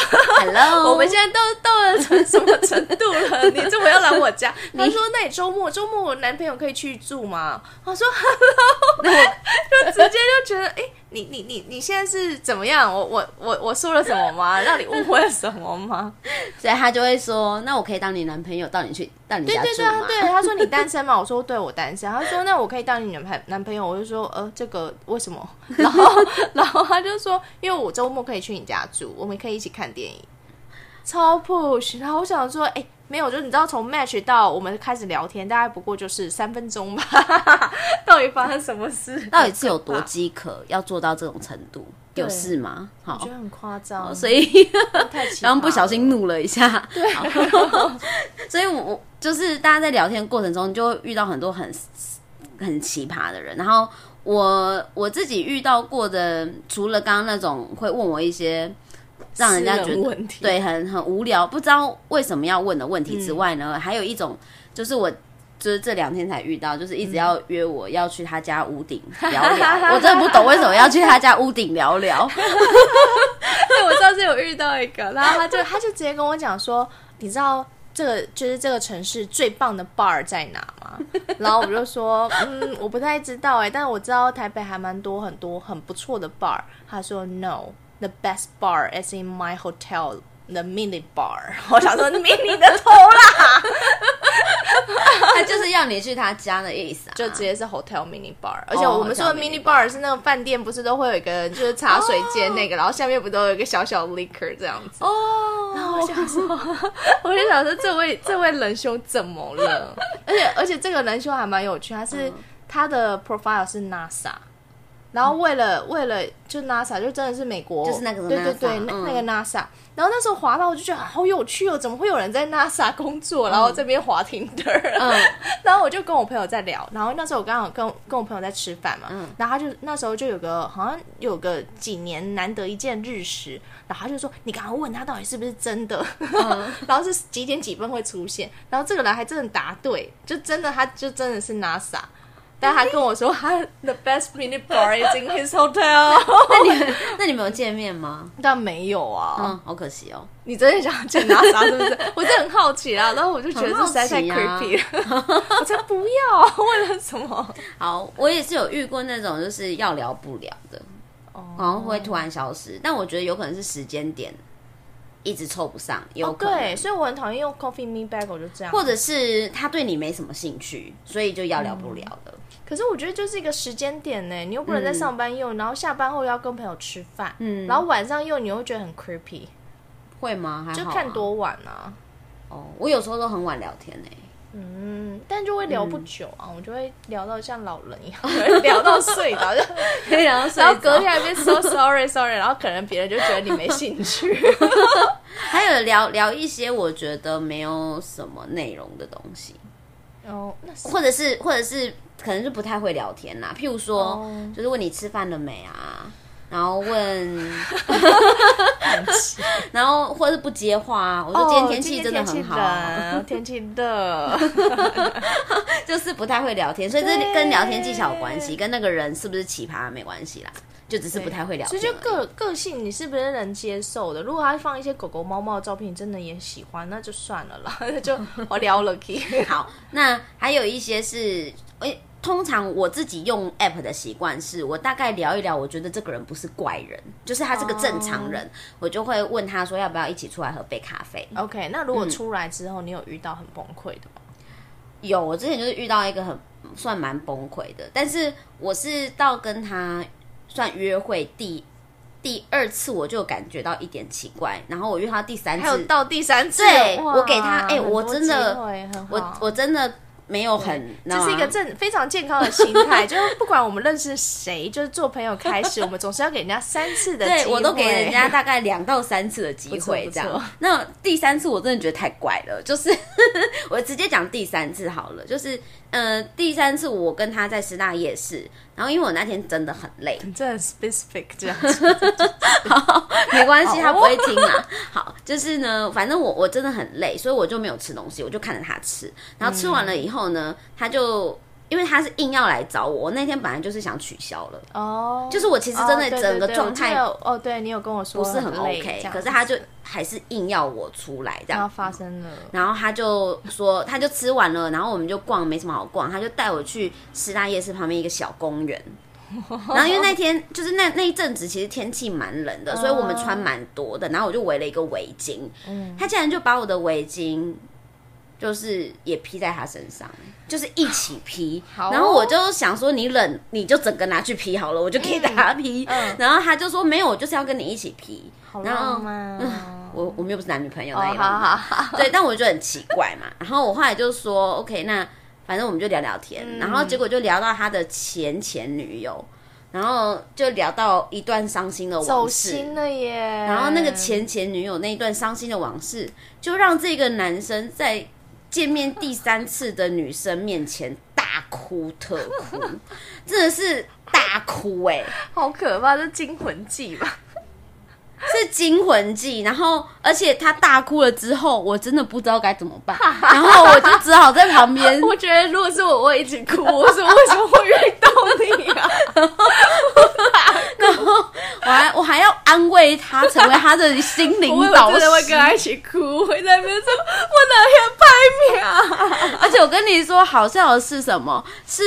我们现在都到了什么程度了你这么要来我家？他说那你周末我男朋友可以去住吗？他说 hello 就直接就觉得你现在是怎么样，我说了什么吗？让你误会了什么吗？所以他就会说那我可以当你男朋友到你家住吗？对，他说你单身吗？我说对我单身。他说那我可以当你男朋友？我就说这个为什么？然后他就说因为我周末可以去你家住，我们可以一起看电影，超 push。 然后我想说没有，就你知道从 match 到我们开始聊天大概不过就是3分钟吧到底发生什么事？到底是有多饥渴要做到这种程度？有事吗？好，我觉得很夸张，所以然后不小心怒了一下，对所以我就是大家在聊天过程中就会遇到很多很奇葩的人。然后我自己遇到过的，除了刚刚那种会问我一些让人家觉得对很无聊不知道为什么要问的问题之外呢，还有一种就是我就是这2天才遇到，就是一直要约我要去他家屋顶聊聊我真的不懂为什么要去他家屋顶聊聊对，我上次有遇到一个，然后他就直接跟我讲说你知道就是这个城市最棒的 bar 在哪吗？然后我就说我不太知道但我知道台北还蛮多很多很不错的 bar。 他说 No，The best bar is in my hotel, the mini bar. 我想说 mini 的头啦他就是要你去他家的意思啊，就直接是 hotel mini bar。 而且我们说的 mini bar 是那个饭店不是都会有一个就是茶水间那个，然后下面不都有一个小小 liquor 这样子然后我就想说这位仁兄怎么了而且这个仁兄还蛮有趣，他的 profile 是 NASA，然后为了就 NASA 就真的是美国，就是那个 NASA， 对 那个 NASA。 然后那时候滑到我就觉得好有趣哦，怎么会有人在 NASA 工作，然后这边滑 Tinder然后我就跟我朋友在聊，然后那时候我刚好跟我朋友在吃饭嘛然后他就那时候就有个好像有个几年难得一见日食，然后他就说你刚刚问他到底是不是真的然后是几点几分会出现，然后这个人还真的答对，就真的他就真的是 NASA，但他跟我说他 the best mini bar is in his hotel 那你们有见面吗？但没有啊好可惜哦。你真的想要见 NASA 是不是我真的很好奇啊，然后我就觉得这实在太 creepy 了我才不要为了什么。好，我也是有遇过那种就是要聊不聊的然后会突然消失，但我觉得有可能是时间点一直凑不上，有可能对，所以我很讨厌用 Coffee Meets Bagel 就这样，或者是他对你没什么兴趣，所以就要聊不聊了可是我觉得就是一个时间点呢，你又不能在上班用然后下班后要跟朋友吃饭然后晚上用你又觉得很 creepy。 会吗？还好啊，就看多晚啊我有时候都很晚聊天嗯，但就会聊不久啊，我就会聊到像老人一样，聊到睡着，然后隔天还被说 sorry， 然后可能别人就觉得你没兴趣。还有聊一些我觉得没有什么内容的东西，哦，或者是可能是不太会聊天啦，譬如说，就是问你吃饭了没啊。然后问然后或者是不接话，我说今天天气真的很好，天气热就是不太会聊天，所以这跟聊天技巧有关系，跟那个人是不是奇葩没关系啦，就只是不太会聊天。所以就个性你是不是能接受的，如果他放一些狗狗猫猫的照片你真的也喜欢，那就算了啦就我聊了好，那还有一些是通常我自己用 app 的习惯是我大概聊一聊，我觉得这个人不是怪人，就是他是个正常人，我就会问他说要不要一起出来喝杯咖啡。 OK， 那如果出来之后，你有遇到很崩溃的吗？有，我之前就是遇到一个很算蛮崩溃的，但是我是到跟他算约会第二次我就感觉到一点奇怪，然后我约他第三次，还有到第三次，对，我给他我真的我真的没有很，这是一个非常健康的心态就是不管我们认识谁，就是做朋友开始我们总是要给人家三次的机会，对，我都给人家大概2到3次的机会这样。那第三次我真的觉得太怪了，就是我直接讲第三次好了，就是第三次我跟他在师大夜市，然后因为我那天真的很累，你真的很 specific 这样子好，没关系，他不会听啊。好，就是呢，反正我真的很累，所以我就没有吃东西，我就看着他吃，然后吃完了以后呢，他就因为他是硬要来找我，我那天本来就是想取消了哦，就是我其实真的整个状态哦，对，你有跟我说不是很 OK， 可是他就还是硬要我出来这样，然后发生了，然后他就说他就吃完了，然后我们就逛，没什么好逛，他就带我去师大夜市旁边一个小公园，然后因为那天就是那一阵子其实天气蛮冷的，所以我们穿蛮多的，然后我就围了一个围巾，他竟然就把我的围巾就是也披在他身上，就是一起披，然后我就想说你冷你就整个拿去披好了，我就给他披，然后他就说没有，我就是要跟你一起披，好浪漫，我们又不是男女朋友那一浪漫，对，但我就很奇怪嘛，然后我后来就说 OK， 那反正我们就聊聊天，然后结果就聊到他的前女友，然后就聊到一段伤心的往事，走心了耶，然后那个前女友那一段伤心的往事就让这个男生在见面第三次的女生面前大哭特哭，真的是大哭欸，好可怕，这惊魂记吧，是惊魂记。然后而且他大哭了之后我真的不知道该怎么办，然后我就只好在旁边我觉得如果是我会一起哭，我说为什么会遇到你啊然后我还要安慰他，成为他的心灵导师，我真的会跟他一起哭，会在那边说我哪天拍秒而且我跟你说好笑的是什么，是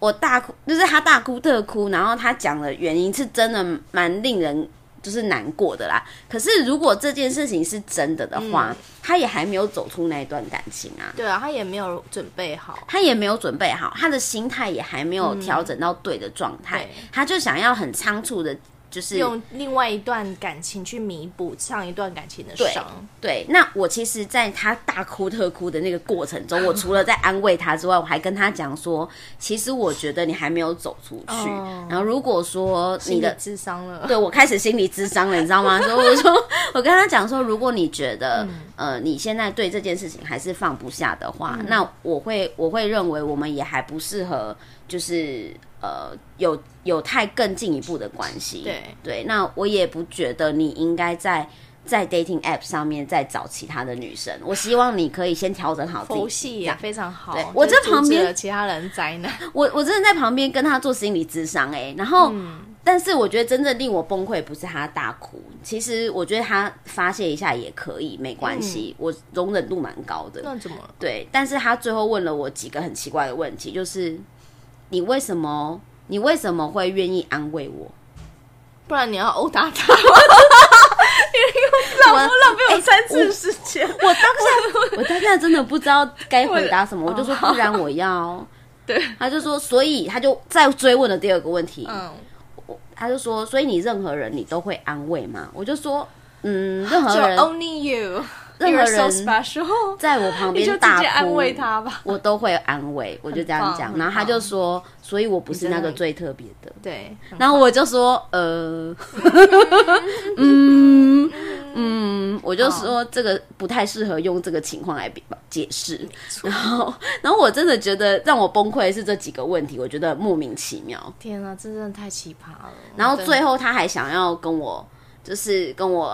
我大哭，就是他大哭特哭，然后他讲的原因是真的蛮令人就是难过的啦，可是如果这件事情是真的的话，他也还没有走出那一段感情啊，对啊，他也没有准备好，他的心态也还没有调整到对的状态，他就想要很仓促的就是用另外一段感情去弥补上一段感情的伤。 对，那我其实在他大哭特哭的那个过程中，我除了在安慰他之外，我还跟他讲说其实我觉得你还没有走出去，然后如果说你的心理谘商了，对，我开始心理谘商了你知道吗？所以我跟他讲说如果你觉得你现在对这件事情还是放不下的话，那我会认为我们也还不适合就是有太更进一步的关系，对，那我也不觉得你应该在 dating app 上面再找其他的女生，我希望你可以先调整好自己。佛系也非常好，我在旁边其他人灾难，我真的在旁边跟他做心理谘商然后但是我觉得真正令我崩溃不是他大哭，其实我觉得他发泄一下也可以，没关系，我容忍度蛮高的。那怎么了？对，但是他最后问了我几个很奇怪的问题，就是你为什么会愿意安慰我？不然你要殴打他吗？你浪费我3次时间。我当下真的不知道该回答什么，我就说不然我要。对，他就说，所以他就再追问了第2个问题。他就说，所以你任何人你都会安慰吗？我就说任何人 only you， 任何人 so special， 在我旁边大哭，你就直接安慰他吧，我都会安慰，我就这样讲。然后他就说，所以我不是那个最特别的。对。然后我就说，我就说这个不太适合用这个情况来解释。然后我真的觉得让我崩溃的是这几个问题，我觉得莫名其妙。天啊，这真的太奇葩了。然后最后他还想要跟我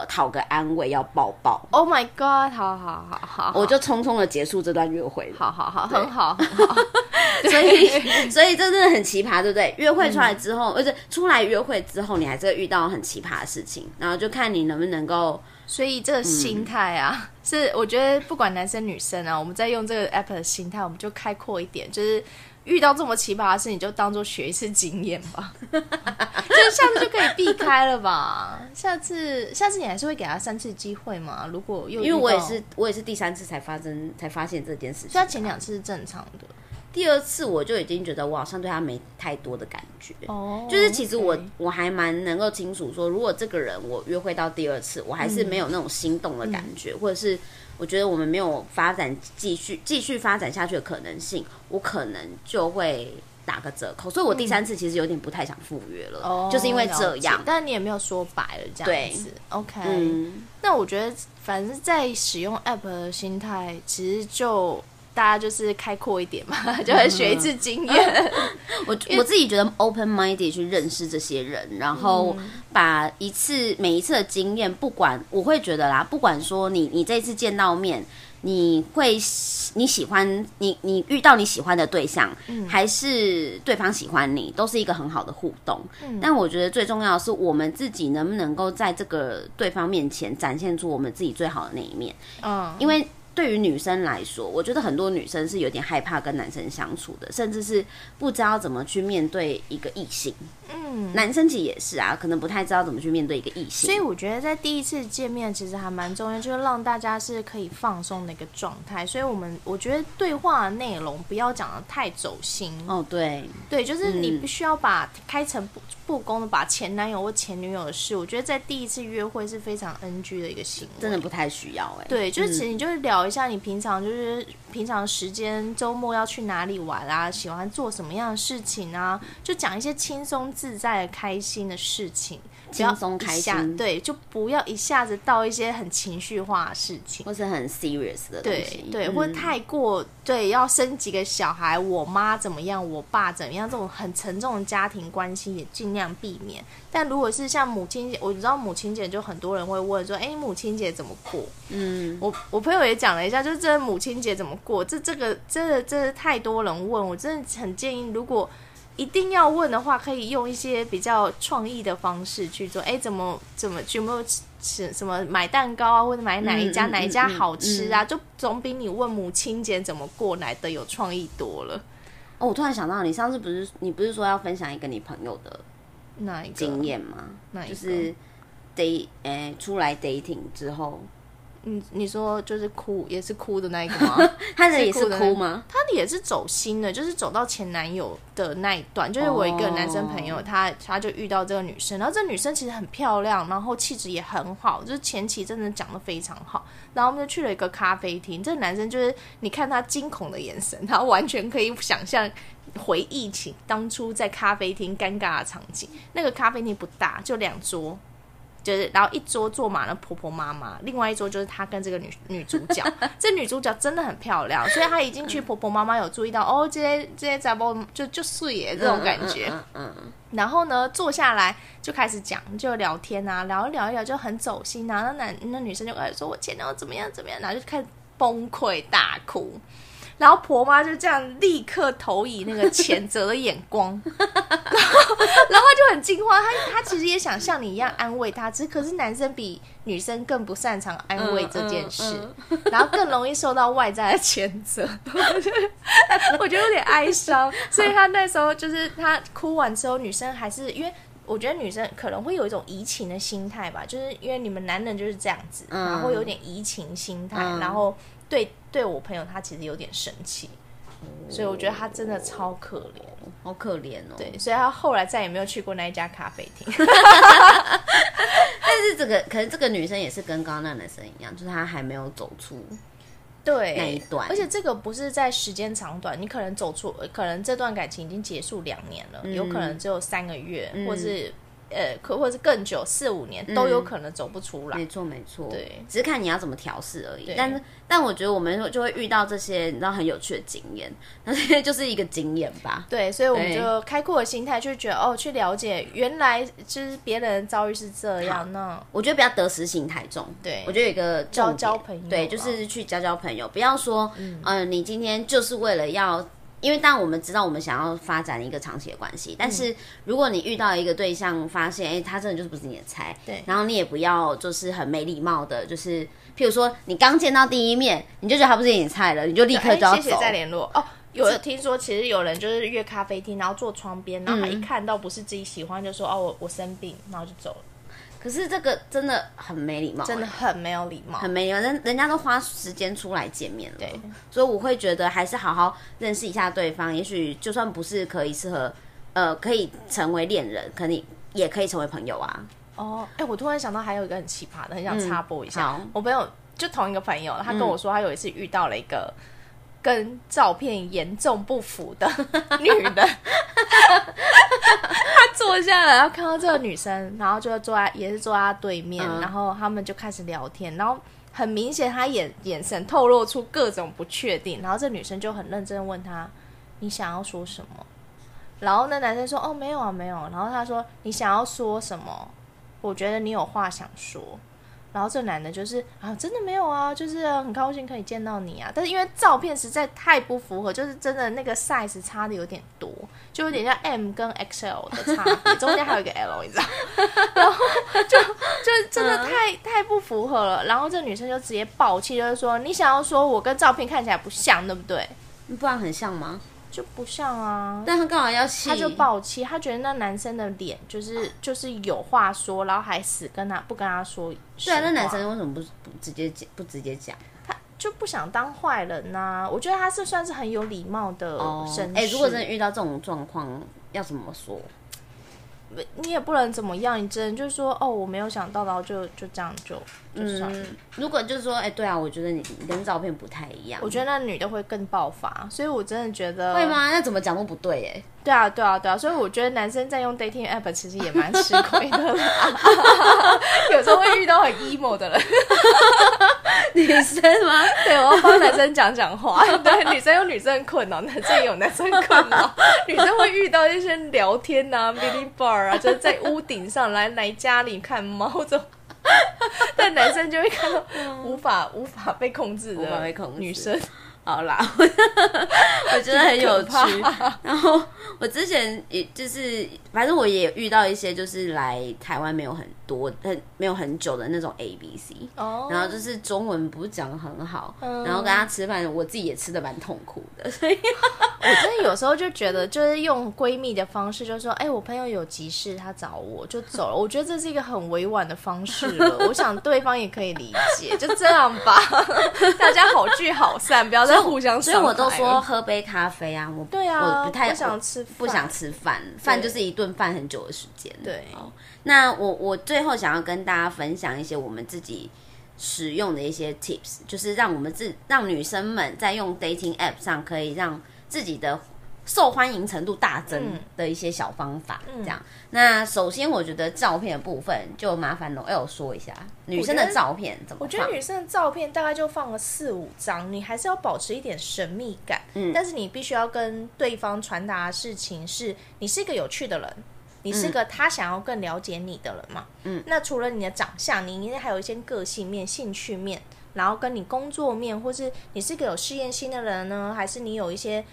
讨个安慰，要抱抱。Oh my god！ 好，我就匆匆的结束这段约会了。好，很好，很好。所以这真的很奇葩，对不对？约会出来之后，而且出来约会之后，你还是会遇到很奇葩的事情，然后就看你能不能够。所以这个心态啊，是我觉得不管男生女生啊，我们在用这个 app 的心态，我们就开阔一点，就是。遇到这么奇葩的事，你就当作学一次经验吧，就是下次就可以避开了吧。下次你还是会给他3次机会吗？如果又因为我也是第3次才发现这件事情，所以他前2次是正常的，第2次我就已经觉得我好像对他没太多的感觉。哦，就是其实我还蛮能够清楚说，如果这个人我约会到第2次，我还是没有那种心动的感觉，或者是。我觉得我们没有发展继续发展下去的可能性，我可能就会打个折扣，所以我第3次其实有点不太想赴约了，就是因为这样。但你也没有说白了这样子，对 ，OK。那我觉得反正在使用 App 的心态，其实就大家就是开阔一点嘛，就会学一次经验。我自己觉得 open minded 去认识这些人，然后把每一次的经验，不管我会觉得啦，不管说你这次见到面，你喜欢你遇到你喜欢的对象，还是对方喜欢你，都是一个很好的互动。但我觉得最重要的是，我们自己能不能够在这个对方面前展现出我们自己最好的那一面。因为。对于女生来说，我觉得很多女生是有点害怕跟男生相处的，甚至是不知道怎么去面对一个异性。男生其实也是啊，可能不太知道怎么去面对一个异性。所以我觉得在第一次见面其实还蛮重要，就是让大家是可以放松的一个状态。所以我觉得对话内容不要讲得太走心。哦，对，就是你必须要把开诚布公的把前男友或前女友的事，我觉得在第一次约会是非常 NG 的一个行为，真的不太需要。对，就是其实你就是聊一下你平常时间周末要去哪里玩啊，喜欢做什么样的事情啊，就讲一些轻松自在的开心的事情，轻松开心。对，就不要一下子到一些很情绪化的事情，或是很 serious 的东西。对，或者太过对要生几个小孩，我妈怎么样，我爸怎么样，这种很沉重的家庭关系也尽量避免。但如果是像母亲节，我知道母亲节就很多人会问说，母亲节怎么过？我朋友也讲了一下，就是这母亲节怎么过，这个真的太多人问，我真的很建议，如果一定要问的话，可以用一些比较创意的方式去做。怎么有没有什么买蛋糕啊，或者买哪一家好吃啊，就总比你问母亲节怎么过来的有创意多了。我突然想到，你上次不是说要分享一个你朋友的经验吗？就是出来 dating 之后。你说就是也是哭的那一个吗？他的也是哭吗？他的也是走心的，就是走到前男友的那一段。就是我一个男生朋友，他就遇到这个女生，然后这女生其实很漂亮，然后气质也很好，就是前期真的讲得非常好。然后我们就去了一个咖啡厅，这个男生就是你看他惊恐的眼神，他完全可以想象回忆起当初在咖啡厅尴尬的场景。那个咖啡厅不大，就2桌。就是，然后一桌坐满了婆婆妈妈，另外一桌就是她跟这个 女主角。这女主角真的很漂亮，所以她一进去，婆婆妈妈有注意到这些杂包就睡耶这种感觉。然后呢，坐下来就开始讲，就聊天啊，聊一聊就很走心啊。那女生就开始说：“我前男友怎么样怎么样。”然后就开始崩溃大哭。然后婆妈就这样立刻投以那个谴责的眼光，然后就很惊慌。他其实也想像你一样安慰他，可是男生比女生更不擅长安慰这件事，然后更容易受到外在的谴责。我觉得有点哀伤，所以他那时候就是他哭完之后，女生还是因为。我觉得女生可能会有一种移情的心态吧，就是因为你们男人就是这样子，然后有点移情心态，然后对我朋友他其实有点生气，所以我觉得他真的超可怜，好可怜哦。对，所以他后来再也没有去过那一家咖啡厅。但是这个，可是这个女生也是跟刚刚那男生一样，就是她还没有走出对那一段，而且这个不是在时间长短，你可能走出，可能这段感情已经结束2年了，有可能只有3个月，或是或是更久，4-5年都有可能走不出来。没错没错，对，只是看你要怎么调试而已。但我觉得我们就会遇到这些你知道很有趣的经验，那这些就是一个经验吧。对，所以我们就开阔的心态去觉得哦，去了解原来就是别人的遭遇是这样呢。我觉得不要得失心太重。对，我觉得有一个交朋友，对，就是去交朋友，不要说你今天就是为了要。因为当然我们知道我们想要发展一个长期的关系，但是如果你遇到一个对象发现他真的就是不是你的菜，对，然后你也不要就是很没礼貌的，就是譬如说你刚见到第一面你就觉得他不是你的菜了，你就立刻就要走，谢谢再联络哦。有听说其实有人就是约咖啡厅，然后坐窗边，然后他一看到不是自己喜欢就说哦我生病，然后就走了。可是这个真的很没礼貌，真的很没有礼貌，很没礼貌。人家都花时间出来见面了，对，所以我会觉得还是好好认识一下对方。也许就算不是可以成为恋人，可能也可以成为朋友啊。哦，我突然想到还有一个很奇葩的，很想插播一下。我朋友就同一个朋友，他跟我说他有一次遇到了一个跟照片严重不符的女人。他坐下来，然后看到这个女生，然后就也是坐在她对面，然后他们就开始聊天，然后很明显他眼神透露出各种不确定，然后这女生就很认真问他你想要说什么，然后那男生说哦没有啊没有，然后他说你想要说什么，我觉得你有话想说，然后这男的就是啊真的没有啊，就是很高兴可以见到你啊，但是因为照片实在太不符合，就是真的那个 size 差的有点多，就有点像 M 跟 XL 的差别，中间还有一个 L 你知道，然后就真的太不符合了，然后这女生就直接爆气，就是说你想要说我跟照片看起来不像对不对，不然很像吗？就不像啊，但他干嘛要气？他就爆气，他觉得那男生的脸就是有话说，然后还死跟他不跟他说。对啊，那男生为什么不直接讲？他就不想当坏人啊。我觉得他是算是很有礼貌的绅士。如果真的遇到这种状况，要怎么说？你也不能怎么样，你真的就是说哦，我没有想到，然后就这样就算了。如果就是说，对啊，我觉得你跟照片不太一样，我觉得那女的会更爆发，所以我真的觉得会吗？那怎么讲都不对耶。对啊，对啊，对啊，所以我觉得男生在用 dating app 其实也蛮吃亏的啦，有时候会遇到很 emo 的人。女生吗？对，我要帮男生讲话。对，女生有女生困扰，男生也有男生困扰。女生会遇到一些聊天啊 ，mini bar 啊，就是在屋顶上来家里看猫这种。但男生就会看到无法被控制的女生。好啦，我觉得很有趣。然后我之前也就是，反正我也遇到一些就是来台湾没有很久的那种 ABC，然后就是中文不是讲得很好，然后跟他吃饭，我自己也吃得蛮痛苦的。所以我真的有时候就觉得，就是用闺蜜的方式，就说，我朋友有急事，他找我就走了。我觉得这是一个很委婉的方式了，我想对方也可以理解，就这样吧，大家好聚好散，不要再。互相所以我都说喝杯咖啡啊，对啊，我不想吃饭，饭就是一顿饭很久的时间。对，那我最后想要跟大家分享一些我们自己使用的一些 tips， 就是让女生们在用 dating app 上可以让自己的受欢迎程度大增的一些小方法，这样。那首先我觉得照片的部分就麻烦Noel说一下，女生的照片怎么放？我觉得女生的照片大概就放了4-5张，你还是要保持一点神秘感，但是你必须要跟对方传达的事情是你是一个有趣的人，你是个他想要更了解你的人嘛，那除了你的长相，你应该还有一些个性面、兴趣面，然后跟你工作面，或是你是个有事业心的人呢，还是你有一些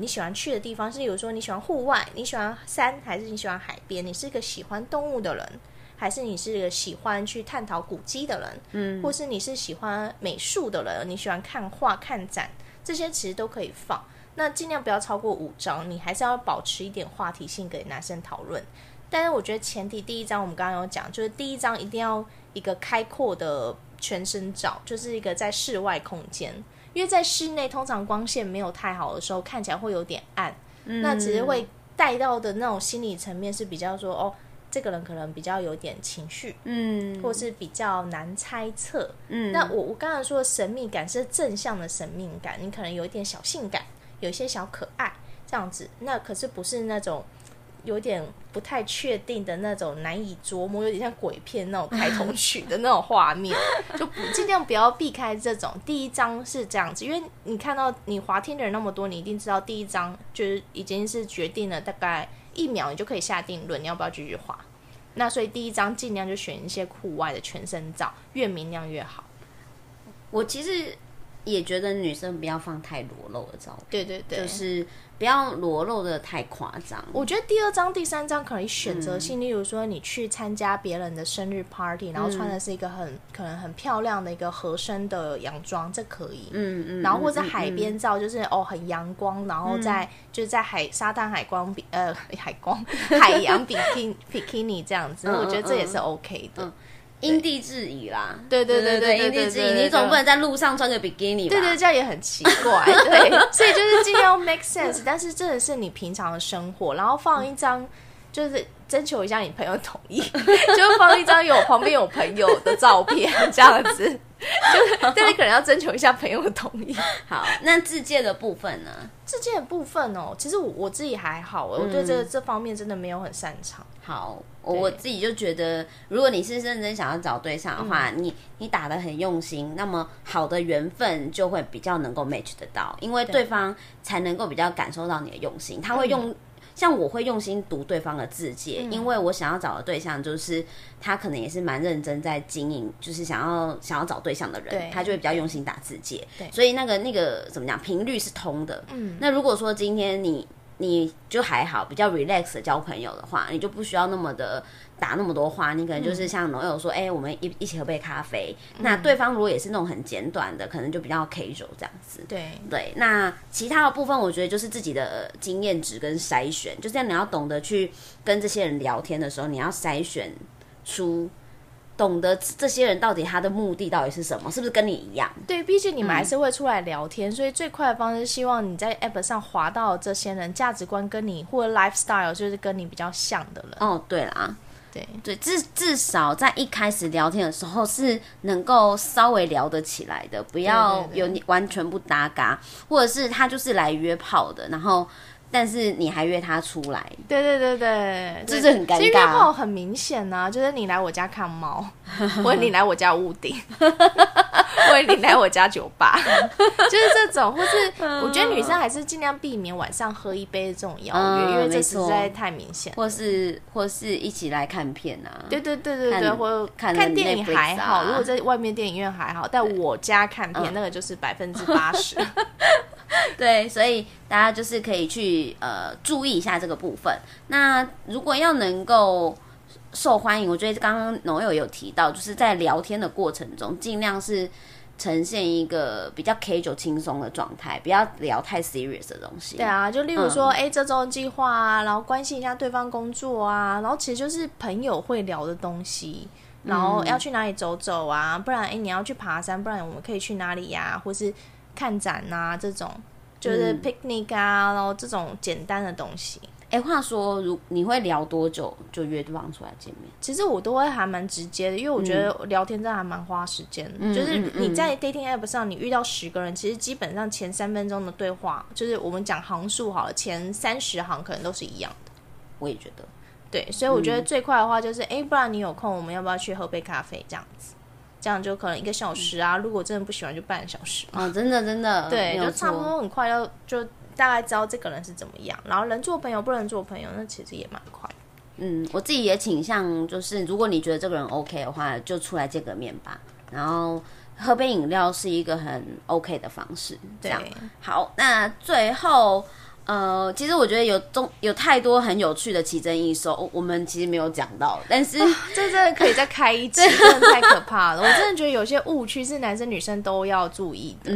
你喜欢去的地方，是比如说你喜欢户外，你喜欢山，还是你喜欢海边，你是个喜欢动物的人，还是你是个喜欢去探讨古迹的人，或是你是喜欢美术的人，你喜欢看画看展，这些其实都可以放，那尽量不要超过5张，你还是要保持一点话题性给男生讨论。但是我觉得前提第一张我们刚刚有讲，就是第一张一定要一个开阔的全身照，就是一个在室外空间，因为在室内通常光线没有太好的时候看起来会有点暗，那其实会带到的那种心理层面是比较说这个人可能比较有点情绪，嗯，或是比较难猜测，嗯。那我刚才说的神秘感是正向的神秘感，你可能有一点小性感，有一些小可爱这样子。那可是不是那种有点不太确定的那种难以琢磨，有点像鬼片那种开头曲的那种画面就尽量不要避开这种。第一张是这样子，因为你看到你滑Tinder那么多，你一定知道第一张就是已经是决定了，大概1秒你就可以下定论你要不要继续滑。那所以第一张尽量就选一些户外的全身照，越明亮越好。我其实也觉得女生不要放太裸露的照片，对对对，就是不要裸露的太夸张。我觉得第二张第三张可能选择性，例如说你去参加别人的生日 party， 然后穿的是一个很可能很漂亮的一个合身的洋装，这可以，嗯嗯。然后或者海边照，就是很阳光，然后就是在沙滩海洋比基尼这样子，我觉得这也是 OK 的。因地制宜啦，对对对对，因地制宜，你总不能在路上穿个比基尼吧？对对，这样也很奇怪，对，所以就是尽量 make sense， 但是真的是你平常的生活，然后放一张，就是征求一下你朋友同意，就放一张有旁边有朋友的照片这样子，就是但是可能要征求一下朋友的同意。好，那自介的部分呢？自介的部分其实我自己还好，我对这方面真的没有很擅长。好，我自己就觉得，如果你是认真想要找对象的话，你打得很用心，那么好的缘分就会比较能够 match 得到，因为对方才能够比较感受到你的用心。他会用，像我会用心读对方的自介，因为我想要找的对象就是他可能也是蛮认真在经营，就是想要找对象的人，他就会比较用心打自介，所以那个怎么讲，频率是通的。那如果说今天你就还好，比较 relax 的交朋友的话，你就不需要那么的打那么多话，你可能就是像Noel说，我们一起喝杯咖啡。那对方如果也是那种很简短的，可能就比较 casual 这样子。对，那其他的部分我觉得就是自己的经验值跟筛选，就这样你要懂得去跟这些人聊天的时候，你要筛选出。懂得这些人到底他的目的到底是什么，是不是跟你一样？对，毕竟你们还是会出来聊天，所以最快的方式是希望你在 App 上滑到这些人价值观跟你或者 lifestyle 就是跟你比较像的人。对啦，对，至少在一开始聊天的时候是能够稍微聊得起来的，不要有完全不搭嘎，或者是他就是来约炮的，然后。但是你还约他出来，对对对对，就是很尴尬。其实约炮很明显啊，就是你来我家看猫，或者你来我家屋顶，或者你来我家酒吧，就是这种。或是我觉得女生还是尽量避免晚上喝一杯这种邀约，因为这实在太明显。或是一起来看片啊，对对对对对，或看电影还好，如果在外面电影院还好，但我家看片那个就是80%。对，所以大家就是可以去注意一下这个部分。那如果要能够受欢迎，我觉得刚刚Noel有提到，就是在聊天的过程中，尽量是呈现一个比较 casual 轻松的状态，不要聊太 serious 的东西。对啊，就例如说，这周计划啊，然后关心一下对方工作啊，然后其实就是朋友会聊的东西。然后要去哪里走走啊，不然你要去爬山，不然我们可以去哪里呀，或是。看展啊，这种就是 picnic 啊，然后这种简单的东西。话说，你会聊多久就约对方出来见面？其实我都会还蛮直接的，因为我觉得聊天真的还蛮花时间的。就是你在 dating app 上，你遇到10个人，其实基本上前3分钟的对话，就是我们讲行数好了，前30行可能都是一样的。我也觉得，对，所以我觉得最快的话就是，不然你有空，我们要不要去喝杯咖啡这样子？这样就可能1个小时啊，如果真的不喜欢就半小时真的真的，对，就差不多很快就大概知道这个人是怎么样，然后能做朋友不能做朋友，那其实也蛮快。我自己也倾向就是，如果你觉得这个人 OK 的话，就出来见个面吧，然后喝杯饮料是一个很 OK 的方式。这样好，那最后。其实我觉得有太多很有趣的奇珍异兽，我们其实没有讲到，但是这真的可以再开一集，真的太可怕了。我真的觉得有些误区是男生女生都要注意的。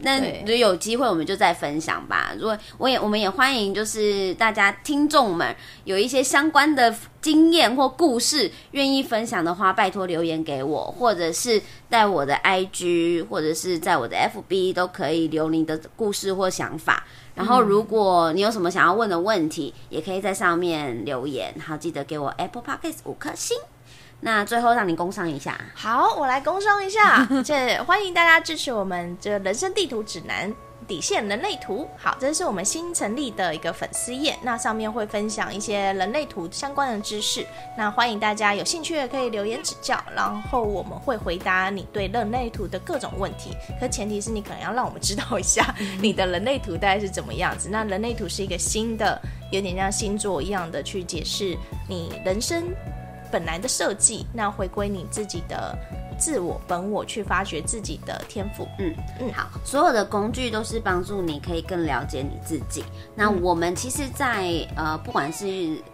那如果有机会我们就再分享吧。如果我们也欢迎就是大家听众们有一些相关的经验或故事愿意分享的话，拜托留言给我，或者是在我的 IG 或者是在我的 FB 都可以留你的故事或想法。然后如果你有什么想要问的问题，也可以在上面留言，好，记得给我 Apple podcast 5颗星。那最后让你工商一下。好，我来工商一下这欢迎大家支持我们这人生地图指南底线人类图。好，这是我们新成立的一个粉丝页，那上面会分享一些人类图相关的知识，那欢迎大家有兴趣的可以留言指教，然后我们会回答你对人类图的各种问题，可前提是你可能要让我们知道一下你的人类图大概是怎么样子。那人类图是一个新的，有点像星座一样的去解释你人生本来的设计，那回归你自己的自我本我，去发掘自己的天赋。好，所有的工具都是帮助你可以更了解你自己。那我们其实在不管是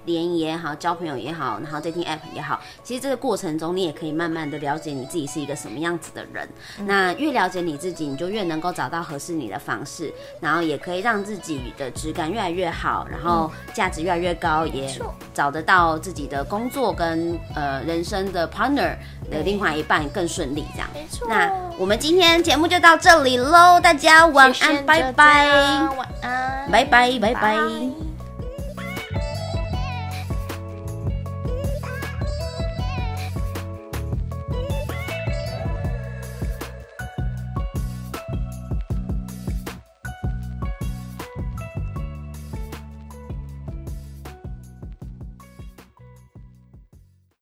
联谊也好，交朋友也好，然后 dating app 也好，其实这个过程中你也可以慢慢的了解你自己是一个什么样子的人。那越了解你自己，你就越能够找到合适你的方式，然后也可以让自己的质感越来越好，然后价值越来越高，也找得到自己的工作跟人生的 partner 的另外一半更顺利，这样。那我们今天节目就到这里咯，大家晚安，拜拜，晚安，拜拜，拜拜。